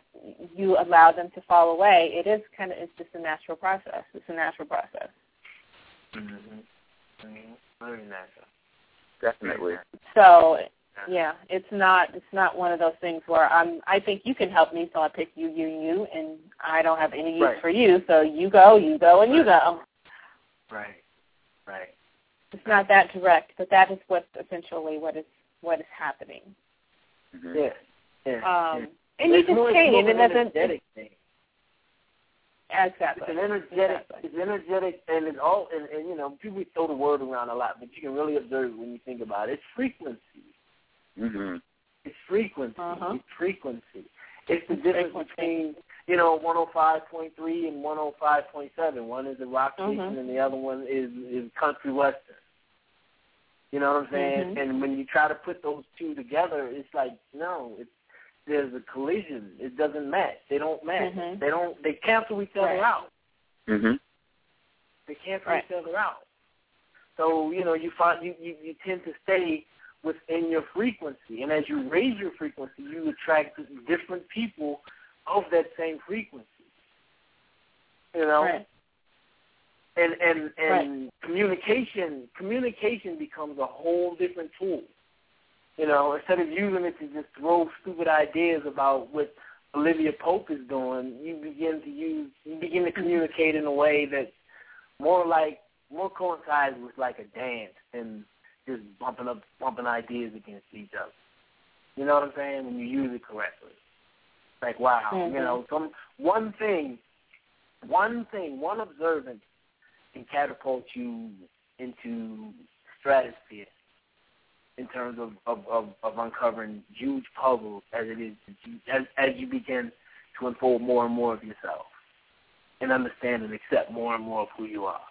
you allow them to fall away. It is kind of, it's just a natural process. It's a natural process. Mm-hmm. Mm-hmm. Very natural. Definitely. So, yeah, it's not it's not one of those things where I'm, I think you can help me, so I pick you, you, and you, and I don't have any use right. for you, so you go, you go, and right. you go. Right, right. It's not that direct, but that is what's essentially what is what is happening. Mm-hmm. Yeah, yeah. Um, yeah. And it's you just change. It doesn't. Energetic thing. Exactly. It's an energetic. Exactly. It's energetic, and it's all. And, and you know, people throw the word around a lot, but you can really observe when you think about it. It's frequency. Mm-hmm. It's frequency. Uh-huh. It's frequency. It's the difference frequency. between, you know, one oh five point three and one oh five point seven. One is a rock station mm-hmm. and the other one is, is country western. You know what I'm saying? Mm-hmm. And when you try to put those two together, it's like, no, it's, there's a collision. It doesn't match. They don't match. Mm-hmm. They don't. They cancel each other right. out. Mm-hmm. They cancel right. each other out. So, you know, you find you, you, you tend to stay within your frequency, and as you raise your frequency, you attract different people of that same frequency. You know, right. and and and right. communication communication becomes a whole different tool. You know, instead of using it to just throw stupid ideas about what Olivia Pope is doing, you begin to use, you begin to communicate in a way that's more like, more coincides with like a dance than just bumping up, bumping ideas against each other. You know what I'm saying? When you use it correctly. Like, wow, mm-hmm. you know, some one thing, one thing, one observance can catapult you into stratosphere in terms of, of, of, of uncovering huge puzzles as it is as, as you begin to unfold more and more of yourself and understand and accept more and more of who you are.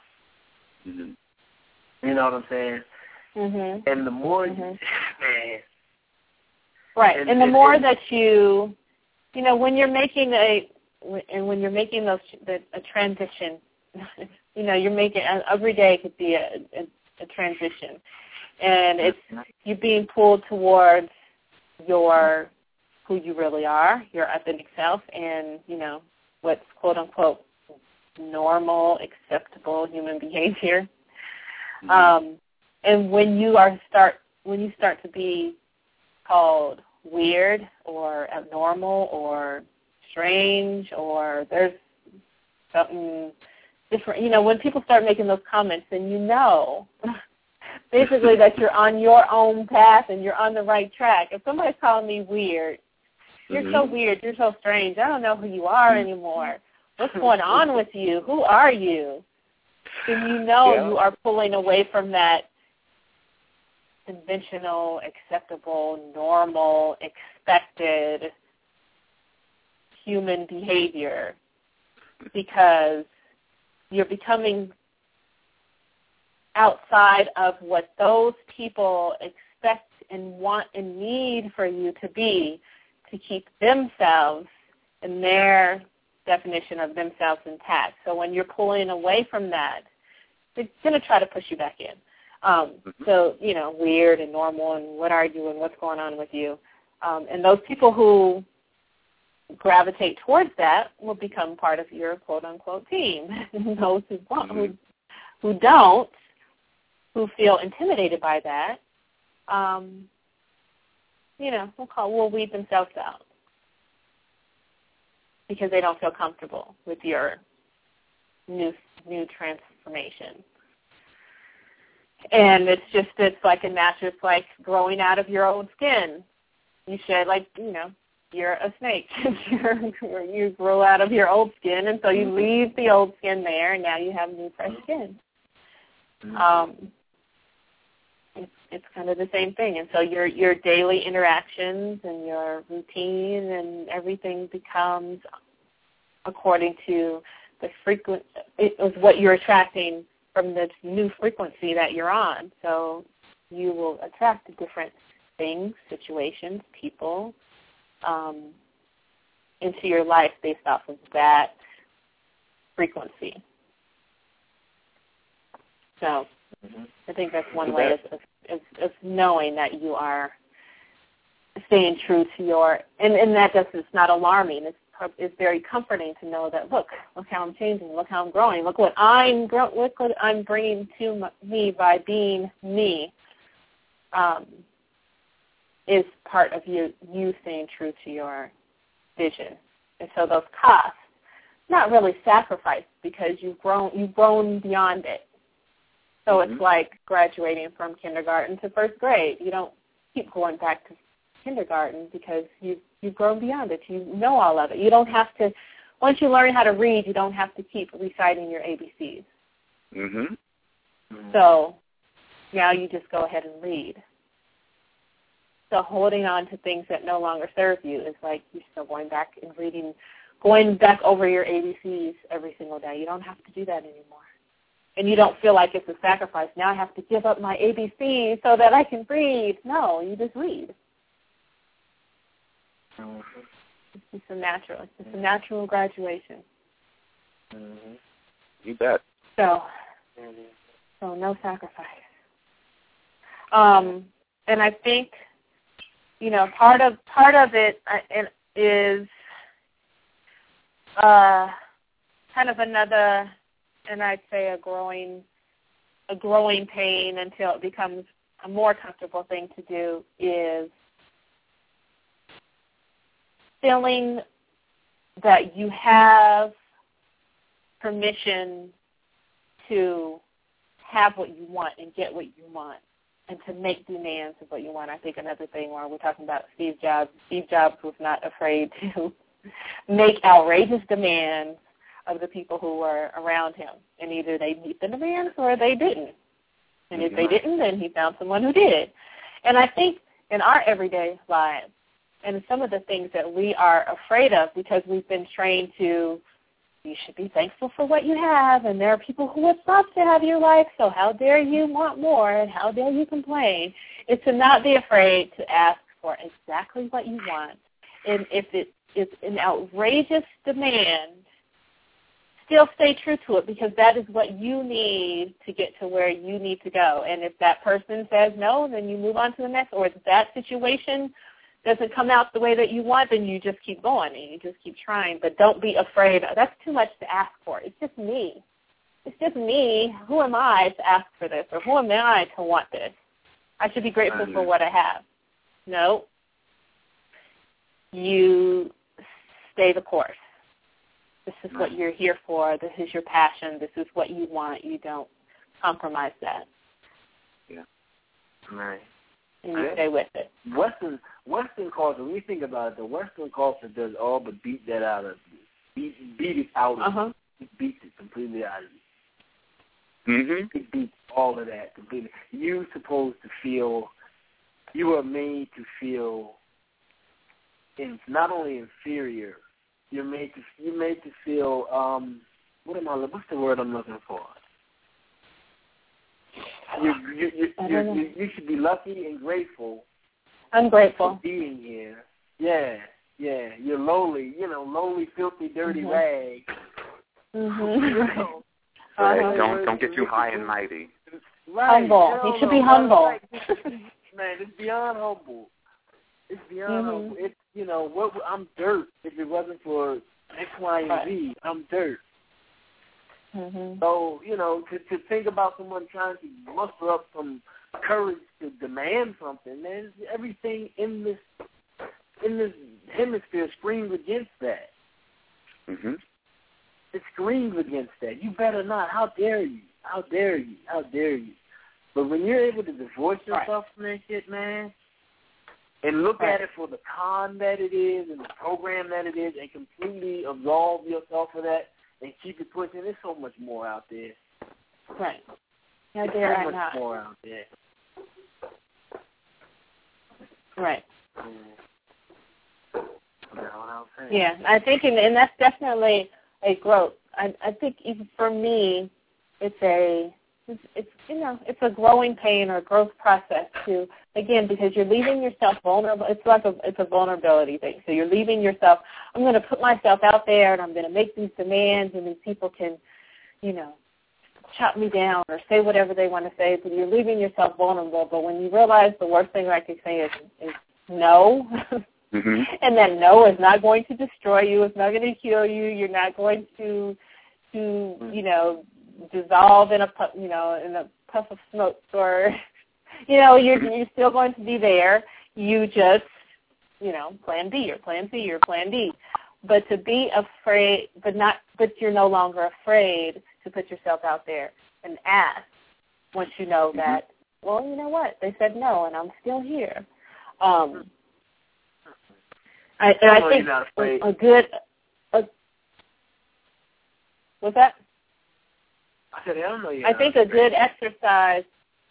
Mm-hmm. You know what I'm saying? Mm-hmm. And the more, mm-hmm. man. Right, and, and the and, more and, that you, you know, when you're making a, and when you're making those the, a transition, you know, you're making every day could be a, a, a transition, and it's you being pulled towards your who you really are, your authentic self, and you know what's quote unquote normal, acceptable human behavior. Mm-hmm. Um, and when you are start when you start to be called weird or abnormal or strange or there's something different. You know, when people start making those comments, then you know basically that you're on your own path and you're on the right track. If somebody's calling me weird, you're mm-hmm. so weird, you're so strange, I don't know who you are anymore. What's going on with you? Who are you? Then you know yeah. you are pulling away from that conventional, acceptable, normal, expected human behavior because you're becoming outside of what those people expect and want and need for you to be to keep themselves and their definition of themselves intact. So when you're pulling away from that, they're going to try to push you back in. Um, so, you know, weird and normal and what are you and what's going on with you. Um, and those people who gravitate towards that will become part of your quote-unquote team. Those who, want, who who don't, who feel intimidated by that, um, you know, we'll, call, we'll weed themselves out because they don't feel comfortable with your new new transformation. And it's just, it's like a natural, it's like growing out of your own skin. You should, like, you know, you're a snake. you're, you grow out of your old skin, and so you mm-hmm. leave the old skin there, and now you have new, fresh skin. Mm-hmm. Um, it's, it's kind of the same thing. And so your your daily interactions and your routine and everything becomes according to the frequency of what you're attracting from this new frequency that you're on. So you will attract different things, situations, people um, into your life based off of that frequency. So mm-hmm. I think that's one way of, of, of knowing that you are staying true to your, and, and that does, it's not alarming. It's It's very comforting to know that, look, look how I'm changing, look how I'm growing, look what I'm grow- look what I'm bringing to my, me by being me um, is part of you, you staying true to your vision. And so those costs, not really sacrificed because you've grown, you've grown beyond it. So mm-hmm. it's like graduating from kindergarten to first grade. You don't keep going back to kindergarten because you've, you've grown beyond it. You know all of it. You don't have to, once you learn how to read, you don't have to keep reciting your A B Cs. Mm-hmm. So now you just go ahead and read. So holding on to things that no longer serve you is like you're still going back and reading, going back over your A B Cs every single day. You don't have to do that anymore. And you don't feel like it's a sacrifice. Now I have to give up my A B Cs so that I can read. No, you just read. It's just a natural. It's just a natural graduation. Mm-hmm. You bet. So, so no sacrifice. Um, and I think, you know, part of part of it is uh, kind of another, and I'd say a growing, a growing pain until it becomes a more comfortable thing to do is feeling that you have permission to have what you want and get what you want and to make demands of what you want. I think another thing where we're talking about Steve Jobs, Steve Jobs was not afraid to make outrageous demands of the people who were around him, and either they meet the demands or they didn't. And if they didn't, then he found someone who did. And I think in our everyday lives, and some of the things that we are afraid of because we've been trained to, you should be thankful for what you have, and there are people who would love to have your life, so how dare you want more, and how dare you complain, is to not be afraid to ask for exactly what you want. And if it is an outrageous demand, still stay true to it, because that is what you need to get to where you need to go. And if that person says no, then you move on to the next. Or if that situation doesn't come out the way that you want, then you just keep going and you just keep trying. But don't be afraid. That's too much to ask for. It's just me. It's just me. Who am I to ask for this? Or who am I to want this? I should be grateful for what I have. No. You stay the course. This is what you're here for. This is your passion. This is what you want. You don't compromise that. Yeah. Right. And you stay with it. Western Western culture, when you think about it, the Western culture does all but beat that out of you. Beat, beat it out of uh-huh. you. It beats it completely out of you. Mm-hmm. It beats all of that completely. You're supposed to feel, you are made to feel in, not only inferior, you're made to you're made to feel um what am I what's the word I'm looking for? You you you you, you, you should be lucky and grateful. I'm grateful for being here. Yeah, yeah. You're lowly, you know, lowly, filthy, dirty rag. Mm-hmm. so, uh-huh. Don't don't get too high and mighty. Right. Humble. You should be humble. Man, it's beyond humble. It's beyond mm-hmm. humble. It's You know, what I'm dirt. If it wasn't for X, Y, and Z, I'm dirt. Mm-hmm. So, you know, to, to think about someone trying to muster up some courage to demand something, man, everything in this in this hemisphere screams against that. Mm-hmm. It screams against that. You better not. How dare you? How dare you? How dare you? But when you're able to divorce yourself from that shit, man, and look at it for the con that it is and the program that it is and completely absolve yourself of that and keep it pushing. There's so much more out there. Right. How dare I not? There's so much more out there. Right. Yeah, I think, and, and that's definitely a growth. I, I think even for me, it's a... It's, it's, you know, it's a growing pain or growth process to, again, because you're leaving yourself vulnerable. It's like a, it's a vulnerability thing. So you're leaving yourself, I'm going to put myself out there and I'm going to make these demands and these people can, you know, chop me down or say whatever they want to say. So you're leaving yourself vulnerable. But when you realize the worst thing I can say is, is no, mm-hmm. and that no is not going to destroy you. It's not going to kill you. You're not going to, to you know, dissolve in a puff, you know, in a puff of smoke, or you know, you're you're still going to be there. You just, you know, plan B or plan C or plan D. But to be afraid, but not, but you're no longer afraid to put yourself out there and ask. Once you know that, well, you know what, they said no, and I'm still here. Um, I, and I think a good, a, what's that? I, said, I, don't know I think a good exercise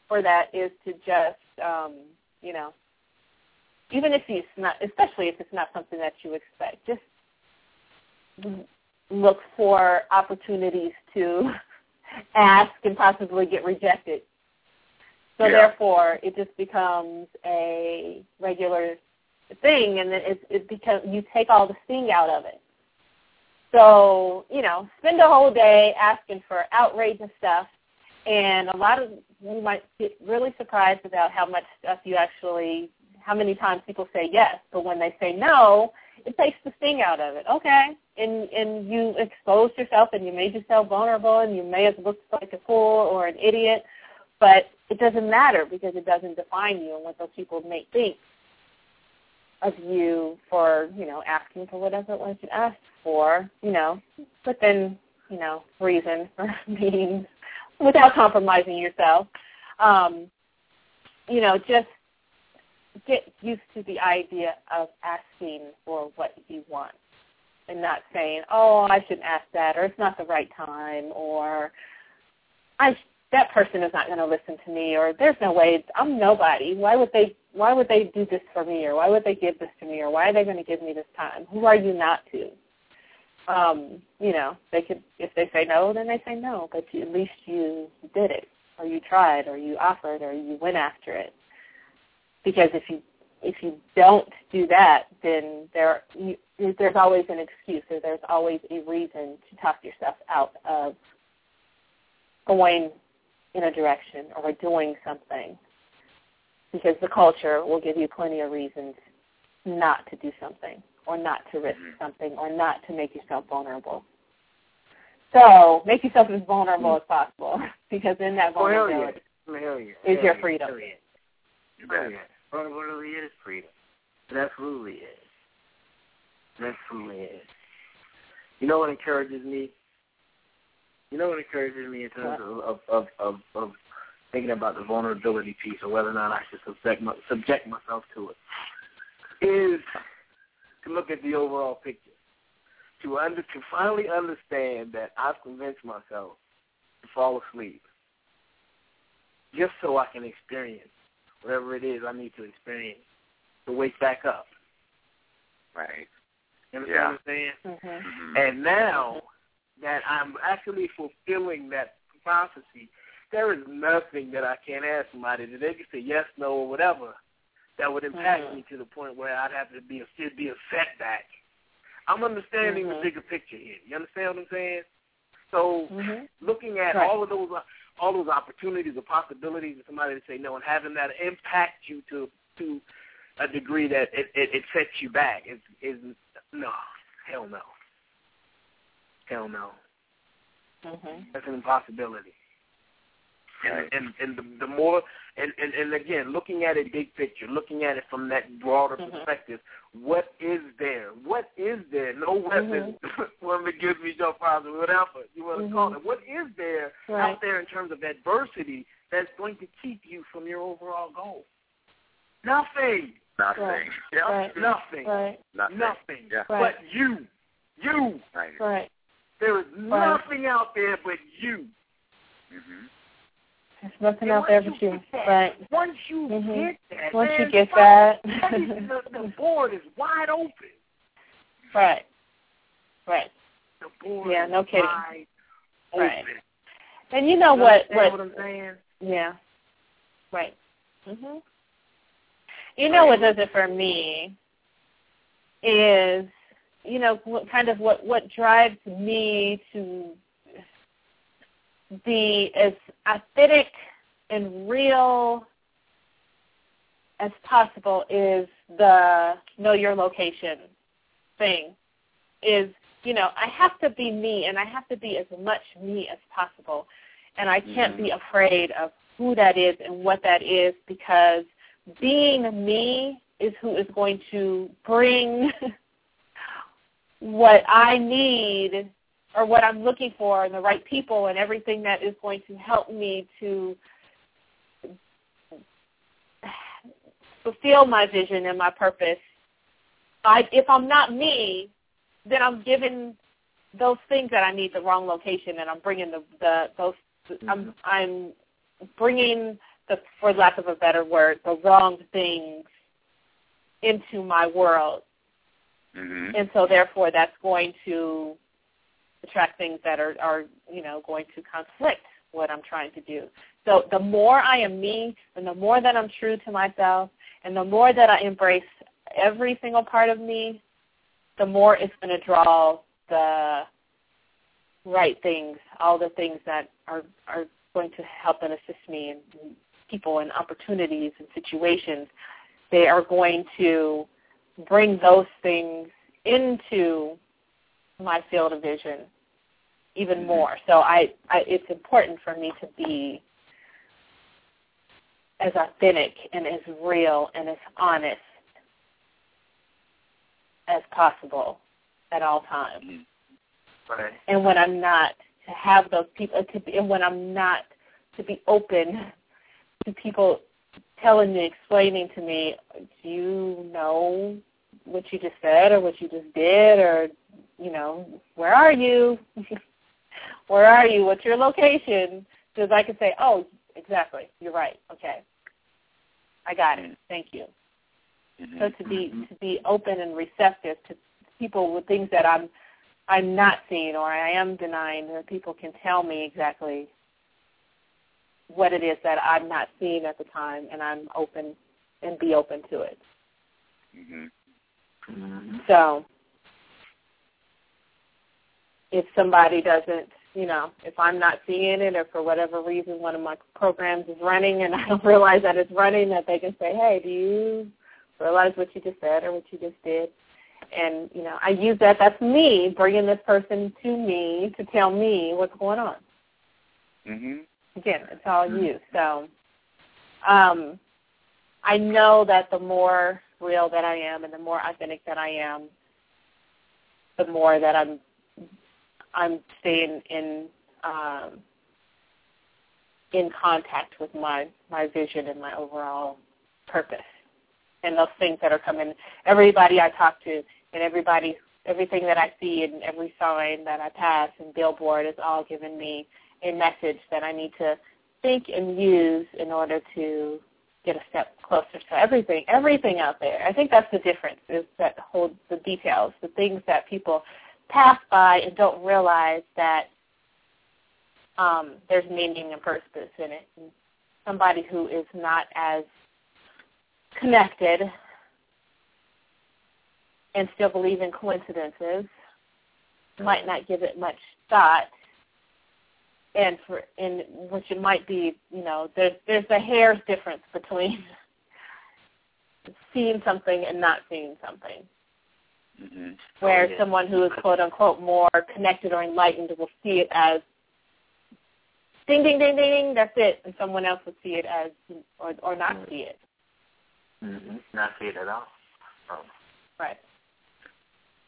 for that is to just, um, you know, even if it's not, especially if it's not something that you expect, just look for opportunities to ask and possibly get rejected. So yeah. Therefore, it just becomes a regular thing, and then it, it becomes you take all the sting out of it. So, you know, spend a whole day asking for outrageous stuff, and a lot of you might get really surprised about how much stuff you actually, how many times people say yes. But when they say no, it takes the sting out of it. Okay, and and you exposed yourself, and you made yourself vulnerable, and you may have looked like a fool or an idiot, but it doesn't matter because it doesn't define you and what those people may think. of you for, you know, asking for whatever it was you asked for, you know, within, you know, reason or means, without compromising yourself. Um, you know, just get used to the idea of asking for what you want and not saying, oh, I shouldn't ask that, or it's not the right time, or I sh- that person is not going to listen to me, or there's no way, I'm nobody. Why would they Why would they do this for me, or why would they give this to me, or why are they going to give me this time? Who are you not to? Um, you know, they could, if they say no, then they say no, but you, at least you did it, or you tried, or you offered, or you went after it. Because if you if you don't do that, then there you, there's always an excuse, or there's always a reason to talk yourself out of going in a direction or doing something, because the culture will give you plenty of reasons not to do something, or not to risk something, or not to make yourself vulnerable. So make yourself as vulnerable as possible, because in that vulnerability oh, hell yeah. Hell yeah. is hell your yeah. freedom. Hell yeah. Right. Vulnerability is freedom. It absolutely is. It absolutely is. You know what encourages me? You know what encourages me in terms of of, of, of of thinking about the vulnerability piece, or whether or not I should subject my, subject myself to it, is to look at the overall picture. To under to finally understand that I've convinced myself to fall asleep just so I can experience whatever it is I need to experience to wake back up. Right. You understand what I'm saying? Mm-hmm. And now that I'm actually fulfilling that prophecy, there is nothing that I can't ask somebody that they can say yes, no, or whatever that would impact mm-hmm. me to the point where I'd have to be a, it'd be a setback. I'm understanding mm-hmm. the bigger picture here. You understand what I'm saying? So mm-hmm. looking at right. all of those all those opportunities or possibilities and somebody to say no and having that impact you to to a degree that it, it, it sets you back is is no, hell no. Hell no. Mm-hmm. That's an impossibility. Right. And, and, and the, the more, and, and, and again, looking at it big picture, looking at it from that broader mm-hmm. perspective, what is there? What is there? No weapon mm-hmm. when it gives me your father, whatever you want to mm-hmm. call it. What is there right. out there in terms of adversity that's going to keep you from your overall goal? Nothing. Nothing. Right. Yeah. Right. Nothing. Right. Nothing. Nothing. Yeah. But you. You. Right. There is right. nothing out there but you. Mm-hmm. There's nothing out there but you. Right. Once you mm-hmm. get that, once you get that, the board is wide open. Right. Right. The board yeah, no is kidding. Wide right. open. And you know you what? What, what I'm saying? Yeah. Right. Mhm. You know right. what does it for me is, you know, what kind of what what drives me to be as authentic and real as possible is the know your location thing. Is, you know, I have to be me, and I have to be as much me as possible. And I can't mm-hmm. be afraid of who that is and what that is, because being me is who is going to bring what I need or what I'm looking for and the right people and everything that is going to help me to fulfill my vision and my purpose. I, if I'm not me, then I'm giving those things that I need the wrong location, and I'm bringing the, the those mm-hmm. I'm I'm bringing the, for lack of a better word, the wrong things into my world, mm-hmm. and so therefore that's going to attract things that are, are, you know, going to conflict what I'm trying to do. So the more I am me, and the more that I'm true to myself, and the more that I embrace every single part of me, the more it's going to draw the right things, all the things that are, are going to help and assist me, and people and opportunities and situations. They are going to bring those things into my field of vision even more. So I, I, it's important for me to be as authentic and as real and as honest as possible at all times. Right. And when I'm not, to have those people, to be, and when I'm not, to be open to people telling me, explaining to me, do you know what you just said or what you just did, or, you know, where are you? Where are you? What's your location? Because I can say, oh, exactly, you're right, okay. I got it. Thank you. Mm-hmm. So to be mm-hmm. to be open and receptive to people with things that I'm I'm not seeing or I am denying, that people can tell me exactly what it is that I'm not seeing at the time, and I'm open and be open to it. Mm-hmm. Mm-hmm. So if somebody doesn't, you know, if I'm not seeing it, or for whatever reason one of my programs is running and I don't realize that it's running, that they can say, hey, do you realize what you just said or what you just did? And, you know, I use that. That's me bringing this person to me to tell me what's going on. Mm-hmm. Again, it's all mm-hmm. you. So um, I know that the more real that I am and the more authentic that I am, the more that I'm I'm staying in um, in contact with my, my vision and my overall purpose and those things that are coming. Everybody I talk to and everybody, everything that I see and every sign that I pass and billboard is all giving me a message that I need to think and use in order to get a step closer to everything, everything out there. I think that's the difference, is that hold the details, the things that people pass by and don't realize that um, there's meaning and purpose in it. And somebody who is not as connected and still believe in coincidences might not give it much thought. And for in which it might be, you know, there's there's a hair's difference between seeing something and not seeing something. Mm-hmm. Where oh, yeah. someone who is, quote, unquote, more connected or enlightened will see it as ding, ding, ding, ding, ding, that's it. And someone else will see it as, or, or not mm-hmm. see it. Mm-hmm. Not see it at all. Oh. Right.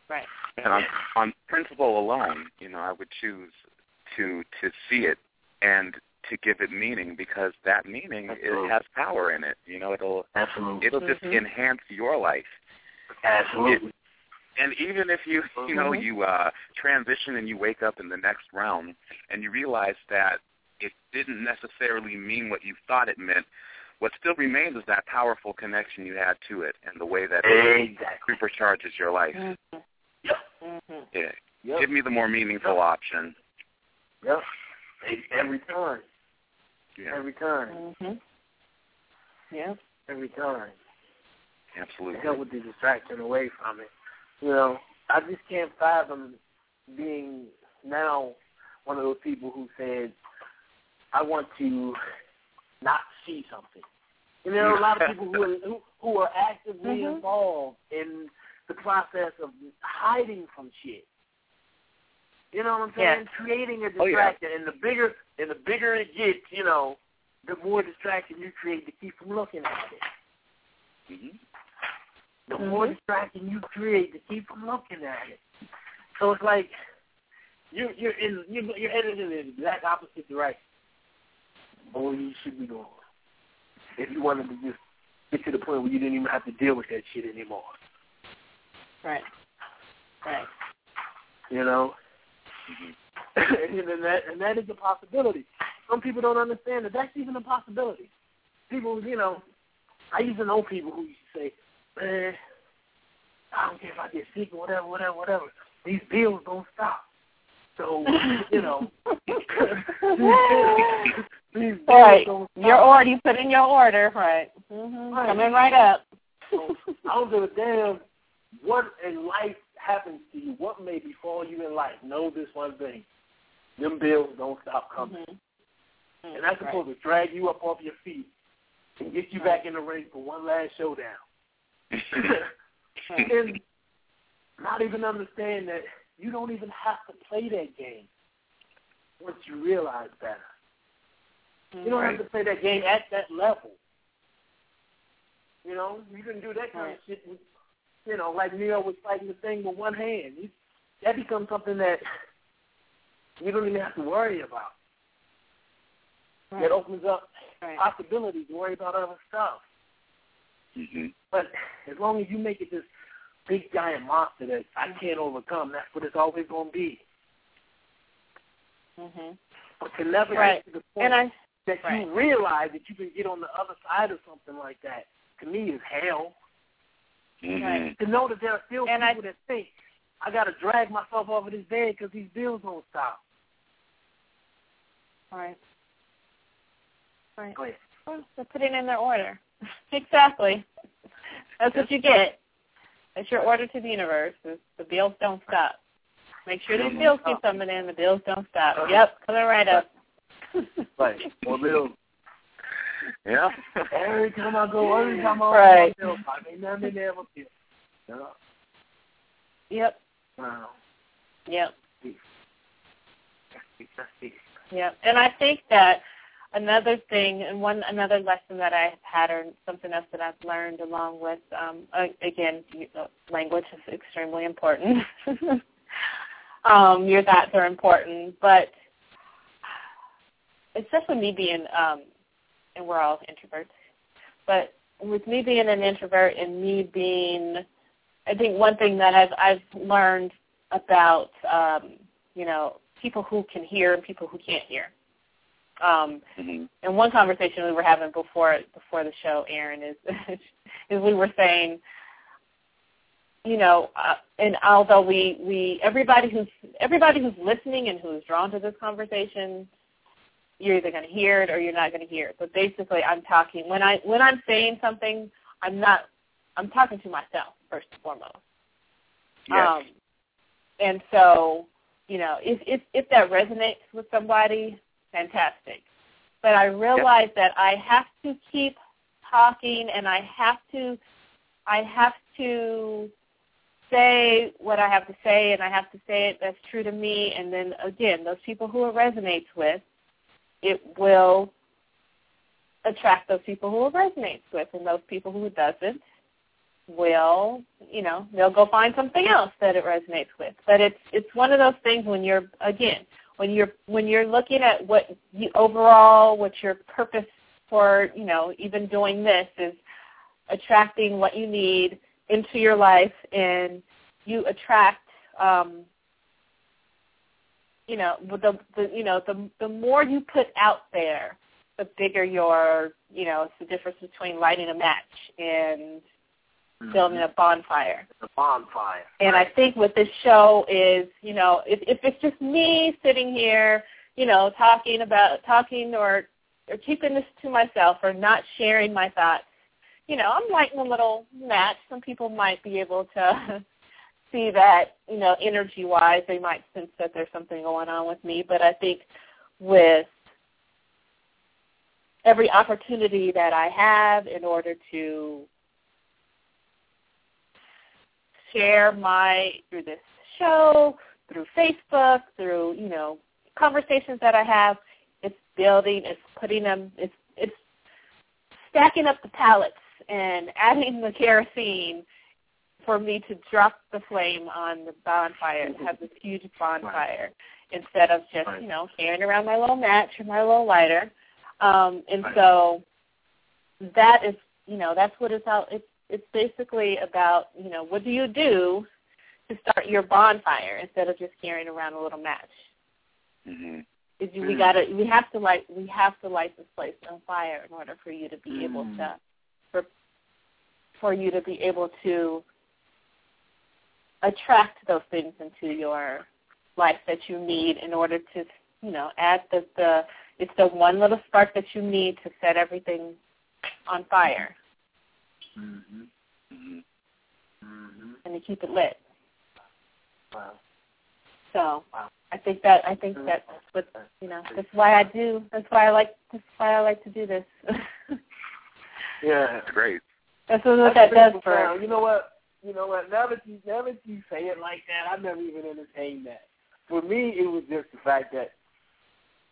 Right. And on, on principle alone, you know, I would choose to to see it and to give it meaning, because that meaning it has power in it. You know, it'll, Absolutely. it'll just mm-hmm. enhance your life. Absolutely. It, And even if you, you know, you uh, transition and you wake up in the next realm and you realize that it didn't necessarily mean what you thought it meant, what still remains is that powerful connection you had to it and the way that it exactly. supercharges your life. Mm-hmm. Yep. Mm-hmm. Yeah. Yep. Give me the more meaningful yep. option. Yep. Every time. Yeah. Every time. Mm-hmm. Yeah. Every time. Absolutely. Help with the distraction away from it. You know, I just can't fathom being now one of those people who said, I want to not see something. You know, a lot of people who are, who, who are actively mm-hmm. involved in the process of hiding from shit. You know what I'm saying? Yeah. Creating a distraction. Oh, yeah. And the bigger and the bigger it gets, you know, the more distraction you create to keep from looking at it. Mm-hmm. The more distraction you create to keep them looking at it. So it's like you're you're in you're, you're headed in the exact opposite direction. Oh, you should be going. If you wanted to just get to the point where you didn't even have to deal with that shit anymore. Right. Right. You know. Mm-hmm. and that and that is a possibility. Some people don't understand that that's even a possibility. People, you know, I used to know people who used to say, man, I don't care if I get sick or whatever, whatever, whatever. These bills don't stop. So, you know. These bills right. don't stop. You're already putting your order, right? Mm-hmm. right. Coming right up. So, I don't give a damn what in life happens to you, what may befall you in life. Know this one thing. Them bills don't stop coming. Mm-hmm. And that's right. supposed to drag you up off your feet and get you right. back in the ring for one last showdown. And not even understand that you don't even have to play that game once you realize that. You don't right. have to play that game at that level. You know, you can do that kind right. of shit with you know, like Neo was fighting the thing with one hand. You, that becomes something that you don't even have to worry about. Right. It opens up right. possibilities to worry about other stuff. Mm-hmm. But as long as you make it this big, giant monster that I can't overcome, that's what it's always going to be. Mm-hmm. But to never right. get to the point and I, that right. you realize that you can get on the other side of something like that, to me, is hell. Mm-hmm. Right. To know that there are still and people I, that think, I got to drag myself off of this bed because these bills don't stop. Right. Right. Well, they're putting in their order. Exactly. That's what you get. That's your order to the universe. Is the bills don't stop. Make sure these bills keep coming in. The bills don't stop. Yep, coming right up. Right. More bills. Yeah. Every time I go, every time I go, right. I mean, I mean, never feel. Yeah. Yep. Wow. Yep. Yep. And I think that another thing, and one another lesson that I've had, or something else that I've learned along with, um, again, language is extremely important. um, your thoughts are important, but especially me being, um, and we're all introverts, but with me being an introvert and me being, I think one thing that I've I've learned about, um, you know, people who can hear and people who can't hear. Um, mm-hmm. And one conversation we were having before before the show, Erin, is is we were saying, you know, uh, and although we, we everybody who's everybody who's listening and who's drawn to this conversation, you're either going to hear it or you're not going to hear it. But basically, I'm talking when I when I'm saying something, I'm not I'm talking to myself first and foremost. Yes. Um, and so, you know, if if if that resonates with somebody, fantastic. But I realized yeah. that I have to keep talking and I have to I have to say what I have to say and I have to say it that's true to me, and then again, those people who it resonates with, it will attract those people who it resonates with, and those people who it doesn't will, you know, they'll go find something else that it resonates with. But it's it's one of those things when you're again When you're when you're looking at what you overall, what your purpose for, you know, even doing this is, attracting what you need into your life, and you attract, um, you know, the, the you know the the more you put out there, the bigger your, you know, it's the difference between lighting a match and building a bonfire. A bonfire. And I think what this show is, you know, if, if it's just me sitting here, you know, talking about, talking or, or keeping this to myself or not sharing my thoughts, you know, I'm lighting a little match. Some people might be able to see that, you know, energy-wise. They might sense that there's something going on with me. But I think with every opportunity that I have in order to share my, through this show, through Facebook, through, you know, conversations that I have, it's building, it's putting them, it's it's stacking up the pallets and adding the kerosene for me to drop the flame on the bonfire and have this huge bonfire instead of just, you know, carrying around my little match or my little lighter. Um, and so that is, you know, that's what it's all, it's, It's basically about, you know, what do you do to start your bonfire instead of just carrying around a little match? Mm-hmm. Is you, we gotta, we have to light, we have to light this place on fire in order for you to be mm. able to, for, for you to be able to attract those things into your life that you need in order to, you know, add the, the it's the one little spark that you need to set everything on fire. Mm-hmm. Mm-hmm. Mm-hmm. And to keep it lit. Wow. So wow. I think that I think that's what, you know, that's why I do that's why I like that's why I like to do this. Yeah, that's great. That's what that's that does for you know what you know what, now that you now that you say it like that, I've never even entertained that. For me it was just the fact that,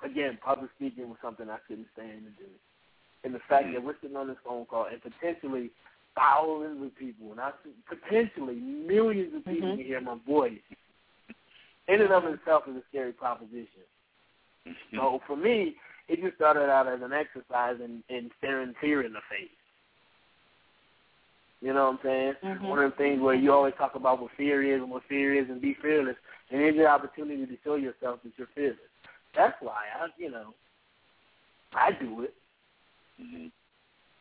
again, public speaking was something I couldn't stand to do. And the fact mm-hmm. that we're sitting on this phone call and potentially thousands of people, and I see potentially millions of people mm-hmm. to hear my voice, in and of itself is a scary proposition. Mm-hmm. So for me, it just started out as an exercise in, in staring fear in the face. You know what I'm saying? Mm-hmm. One of the things where you always talk about what fear is and what fear is and be fearless, and here's your opportunity to show yourself that you're fearless. That's why, I, you know, I do it. Mm-hmm.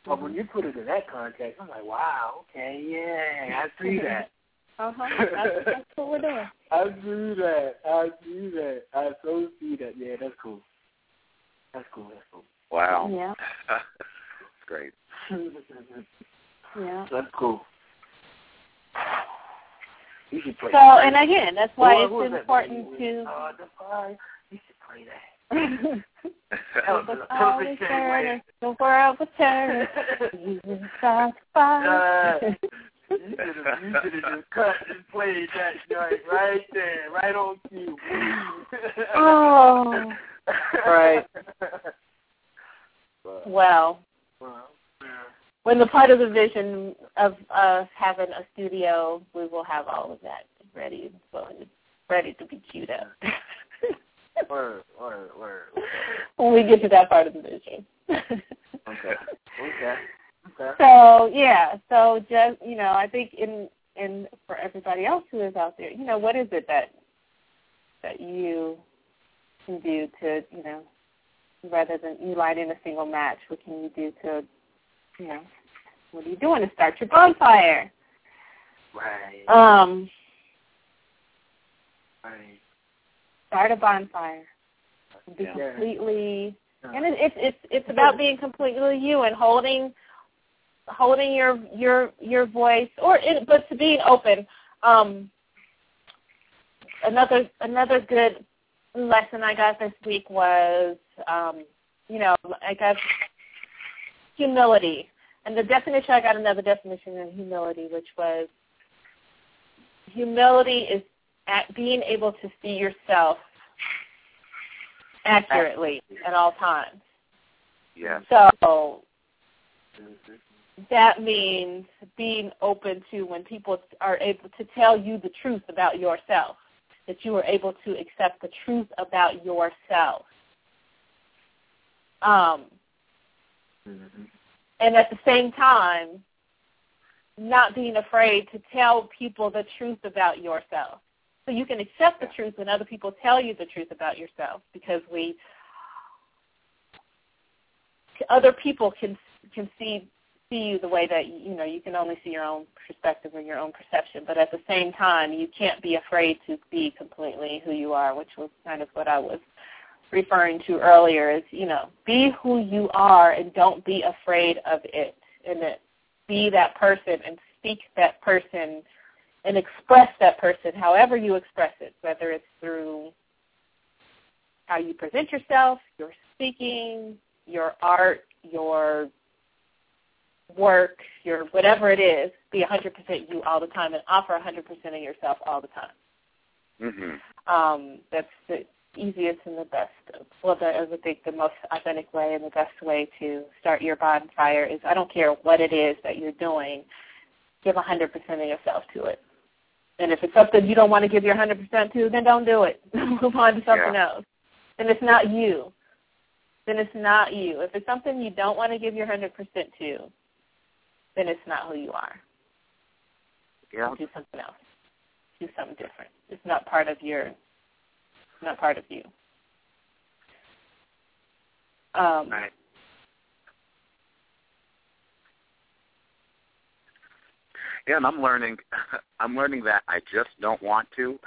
But when you put it in that context, I'm like, wow, okay, yeah, I see that. uh-huh, that's, that's what we're doing. I see that, I see that, I so see that. Yeah, that's cool. That's cool, that's cool. Wow. Yeah. That's great. Yeah. That's cool. You should play so, that. And again, that's why Boy, it's important that to... Uh, you should play that. Help us all return, the world will turn. Jesus on fire. You should have just cut and played that joint right there, right on cue. Oh. Right. Well, well yeah. When the part of the vision of us having a studio, we will have all of that ready, ready to be queued up. Word, word, word. When we get to that part of the vision. Okay. Okay. Okay. So yeah, so just you know, I think in in for everybody else who is out there, you know, what is it that that you can do to you know, rather than you lighting a single match, what can you do to you know, what are you doing to start your bonfire? Right. Um. Right. Start a bonfire. Be yeah. completely, yeah. and it's it, it's it's about being completely you and holding, holding your your your voice, or it, but to being open. Um, another another good lesson I got this week was, um, you know, I got humility, and the definition I got another definition of humility, which was humility is. At being able to see yourself accurately at all times. Yeah. So that means being open to when people are able to tell you the truth about yourself, that you are able to accept the truth about yourself. Um, mm-hmm. And at the same time, not being afraid to tell people the truth about yourself. So you can accept the truth when other people tell you the truth about yourself, because we, other people can can see see you the way that you know you can only see your own perspective or your own perception. But at the same time, you can't be afraid to be completely who you are, which was kind of what I was referring to earlier. Is you know be who you are and don't be afraid of it, and that be that person and speak that person. And express that person however you express it, whether it's through how you present yourself, your speaking, your art, your work, your whatever it is, be one hundred percent you all the time and offer one hundred percent of yourself all the time. Mm-hmm. Um, that's the easiest and the best, well, the, I think the most authentic way and the best way to start your bonfire is I don't care what it is that you're doing, give one hundred percent of yourself to it. And if it's something you don't want to give your one hundred percent to, then don't do it. Move on to something yeah. else. Then it's not you. Then it's not you. If it's something you don't want to give your one hundred percent to, then it's not who you are. Yeah. Do something else. Do something different. It's not part of your, not part of you. Um, right. Yeah, and I'm learning. I'm learning that I just don't want to.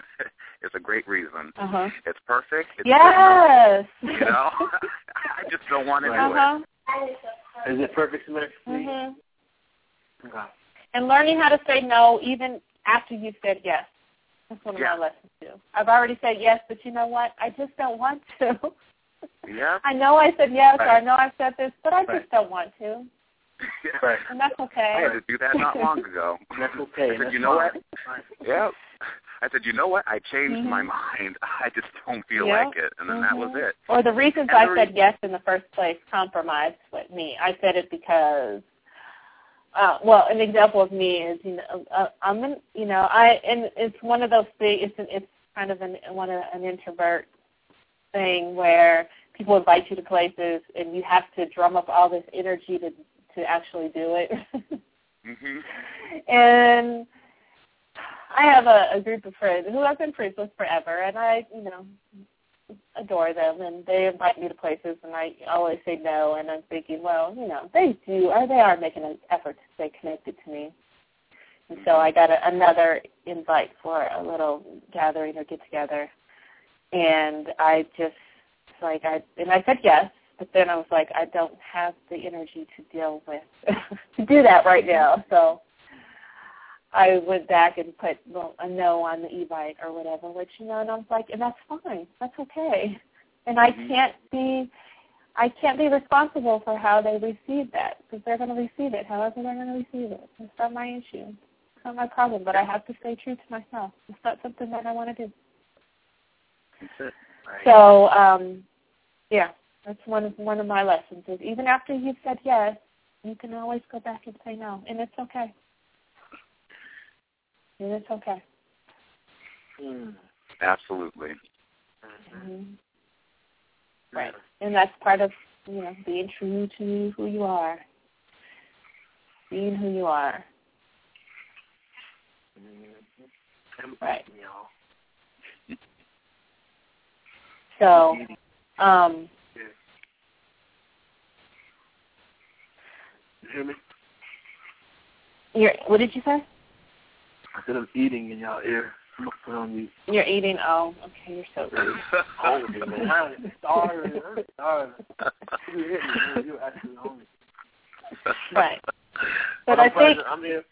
It's a great reason. Uh-huh. It's perfect. It's yes. Perfect, you know, I just don't want to uh-huh. do it. Is it perfect for me? Mm-hmm. Okay. And learning how to say no even after you've said yes. That's one of yeah. my lessons too. I've already said yes, but you know what? I just don't want to. Yeah. I know I said yes, right. or I know I said this, but I right. just don't want to. Yeah. Right. And that's okay. I had to do that not long ago. That's okay. I said, you know what? yeah. I said, you know what? I changed mm-hmm. my mind. I just don't feel yep. like it. And then mm-hmm. that was it. Or the reasons and I the said reason- yes in the first place compromised with me. I said it because Uh, well, an example of me is, you know, uh, I'm, an, you know, I, and it's one of those things. It's an, it's kind of an one of an introvert thing where people invite you to places and you have to drum up all this energy to to actually do it. Mm-hmm. And I have a, a group of friends who I've been friends with forever, and I, you know, adore them, and they invite me to places, and I always say no, and I'm thinking, well, you know, they do, or they are making an effort to stay connected to me. And so I got a, another invite for a little gathering or get-together, and I just, like, I and I said yes, but then I was like, I don't have the energy to deal with, to do that right now, so I went back and put a no on the e-bike or whatever, which, you know, and I was like, and that's fine. That's okay. And I can't be, I can't be responsible for how they receive that, because they're going to receive it however they're going to receive it. It's not my issue. It's not my problem, but I have to stay true to myself. It's not something that I want to do. That's it. Right. So, um, yeah, that's one of, one of my lessons is even after you've said yes, you can always go back and say no, and it's okay. And it's okay. Absolutely. Mm-hmm. Right. And that's part of, you know, being true to who you are. Being who you are. Mm-hmm. Right. So, um. Yeah. You hear me? You're, what did you say? I said I'm eating in y'all ear. I'm going to put on you. You're eating? Oh, okay. You're so rude. Hungry, man. I'm starving. I'm starving. You're hitting me, man. You're actually hungry. Right. But, but I think... I'm here.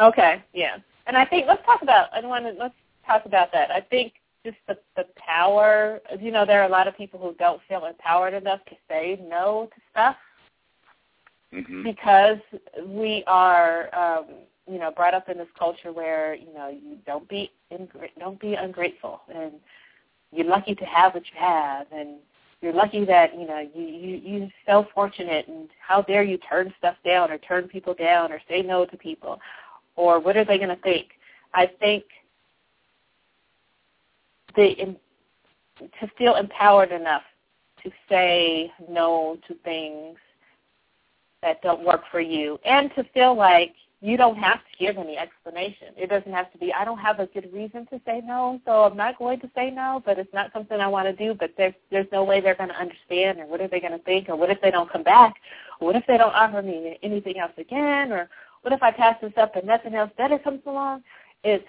Okay, yeah. And I think, let's talk about, I want to, let's talk about that. I think just the, the power, you know, there are a lot of people who don't feel empowered enough to say no to stuff. Mm-hmm. Because we are... Um, you know, brought up in this culture where, you know, you don't be ingr- don't be ungrateful, and you're lucky to have what you have, and you're lucky that, you know, you, you, you're so fortunate, and how dare you turn stuff down or turn people down or say no to people, or what are they going to think? I think the, in, to feel empowered enough to say no to things that don't work for you, and to feel like you don't have to give any explanation. It doesn't have to be, I don't have a good reason to say no, so I'm not going to say no, but it's not something I want to do, but there's, there's no way they're going to understand, or what are they going to think, or what if they don't come back, or what if they don't offer me anything else again, or what if I pass this up and nothing else better comes along? It's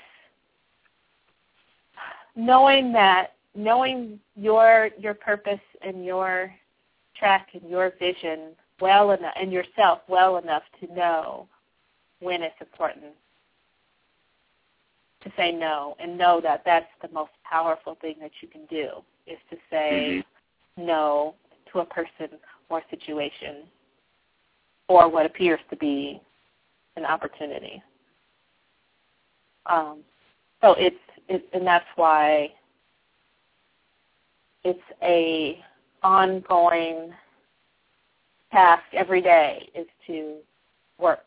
knowing that, knowing your your purpose and your track and your vision well enough, and yourself well enough to know when it's important to say no, and know that that's the most powerful thing that you can do is to say mm-hmm. no to a person or situation or what appears to be an opportunity. Um, so it's, it's, and that's why it's a ongoing task every day is to work,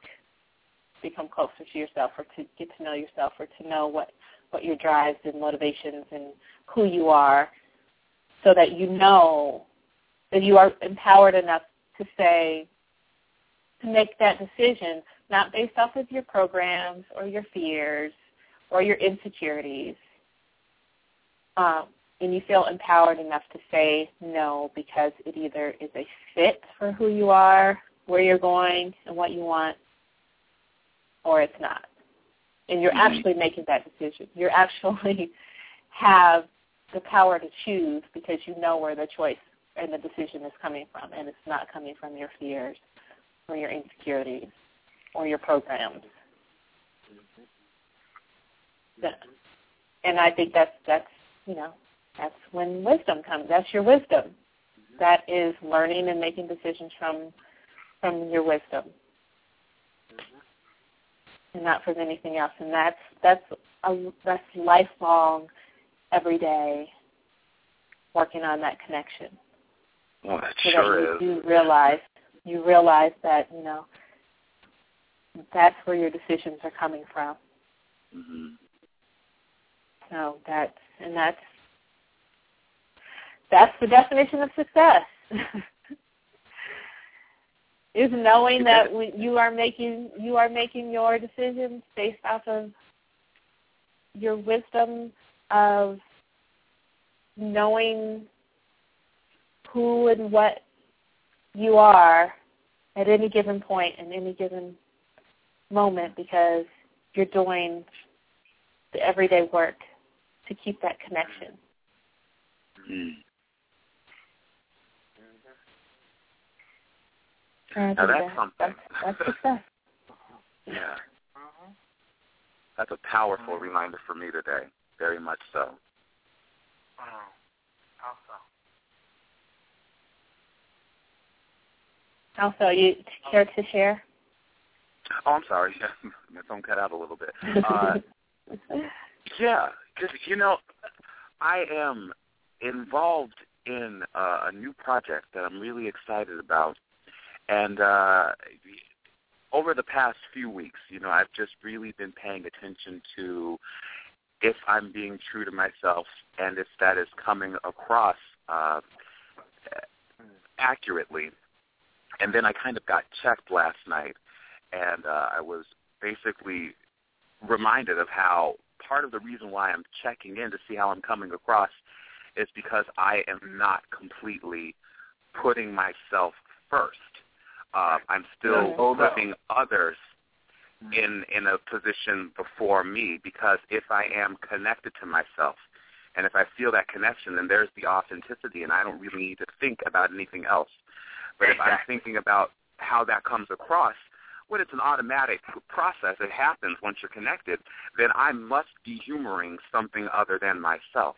become closer to yourself, or to get to know yourself, or to know what, what your drives and motivations and who you are, so that you know that you are empowered enough to say, to make that decision, not based off of your programs or your fears or your insecurities. Um, and you feel empowered enough to say no because it either is a fit for who you are, where you're going, and what you want, or it's not. And you're mm-hmm. actually making that decision. You actually have the power to choose because you know where the choice and the decision is coming from, and it's not coming from your fears or your insecurities or your programs. Mm-hmm. So, and I think that's, that's, you know, that's when wisdom comes. That's your wisdom. Mm-hmm. That is learning and making decisions from from your wisdom. Mm-hmm. And not from anything else, and that's that's a, that's lifelong, every day, working on that connection. Well, that so sure that you is. You realize you realize that you know that's where your decisions are coming from. Mm-hmm. So that's, and that's, that's the definition of success, is knowing that when you are making, you are making your decisions based off of your wisdom of knowing who and what you are at any given point, in any given moment, because you're doing the everyday work to keep that connection. Mm-hmm. Now that's that, something. That's, that's success. Yeah. Uh-huh. That's a powerful uh-huh. reminder for me today, very much so. Uh-huh. Also. Also, you care to share? Oh, I'm sorry. My phone cut out a little bit. Uh, yeah, because, you know, I am involved in uh, a new project that I'm really excited about. And uh, over the past few weeks, you know, I've just really been paying attention to if I'm being true to myself and if that is coming across uh, accurately. And then I kind of got checked last night, and uh, I was basically reminded of how part of the reason why I'm checking in to see how I'm coming across is because I am not completely putting myself first. Uh, I'm still putting others in in a position before me, because if I am connected to myself and if I feel that connection, then there's the authenticity, and I don't really need to think about anything else. But if I'm thinking about how that comes across, when it's an automatic process, it happens once you're connected, then I must be humoring something other than myself.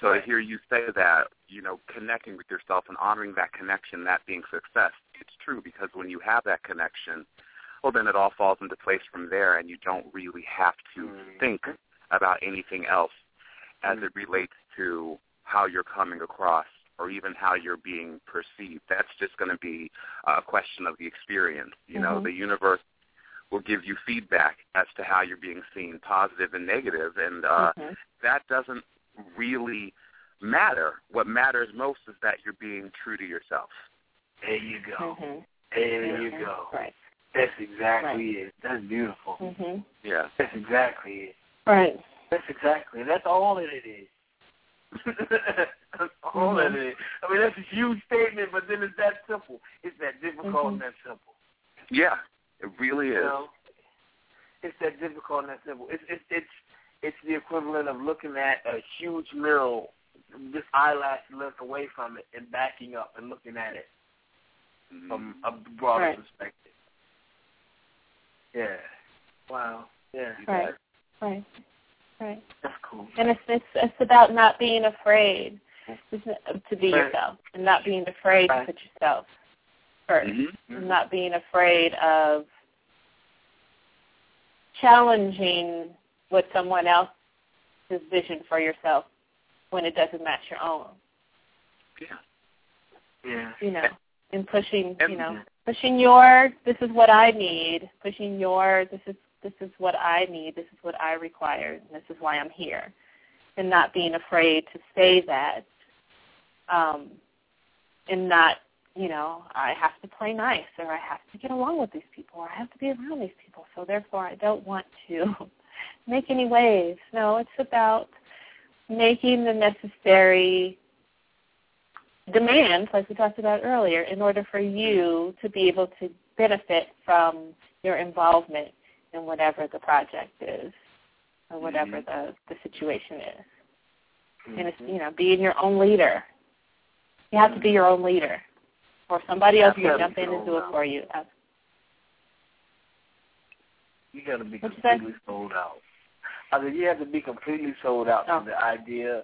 So to hear you say that, you know, connecting with yourself and honoring that connection, that being success, it's true, because when you have that connection, well, then it all falls into place from there, and you don't really have to mm. think about anything else as mm. it relates to how you're coming across or even how you're being perceived. That's just going to be a question of the experience. You mm-hmm. know, the universe will give you feedback as to how you're being seen, positive and negative, and uh, mm-hmm. that doesn't really matter. What matters most is that you're being true to yourself. There you go. Mm-hmm. There you mm-hmm. go. Right. That's exactly right. it. That's beautiful. Mm-hmm. Yeah. That's exactly it. Right. That's exactly it. That's all that it is. That's all mm-hmm. that it is. I mean, that's a huge statement, but then it's that simple. It's that difficult mm-hmm. and that simple. Yeah, it really is. You know, it's that difficult and that simple. It's it's it's It's the equivalent of looking at a huge mirror, just eyelash length away from it, and backing up and looking at it from a broader right. perspective. Yeah. Wow. Yeah. Right. Right. Right. That's cool. And it's it's, it's about not being afraid to be right. yourself, and not being afraid right. to put yourself first, mm-hmm. and not being afraid of challenging with someone else's vision for yourself when it doesn't match your own. Yeah. Yeah. You know, and pushing, and, you know, pushing your, this is what I need, pushing your, this is this is what I need, this is what I require, and this is why I'm here, and not being afraid to say that, um, and not, you know, I have to play nice, or I have to get along with these people, or I have to be around these people, so therefore I don't want to make any waves. No, it's about making the necessary demands, like we talked about earlier, in order for you to be able to benefit from your involvement in whatever the project is or whatever mm-hmm. the, the situation is. Mm-hmm. And it's, you know, being your own leader. You have mm-hmm. to be your own leader, or somebody else can jump in and do it for you. You got to be What's completely that? sold out. I mean, you have to be completely sold out oh. to the idea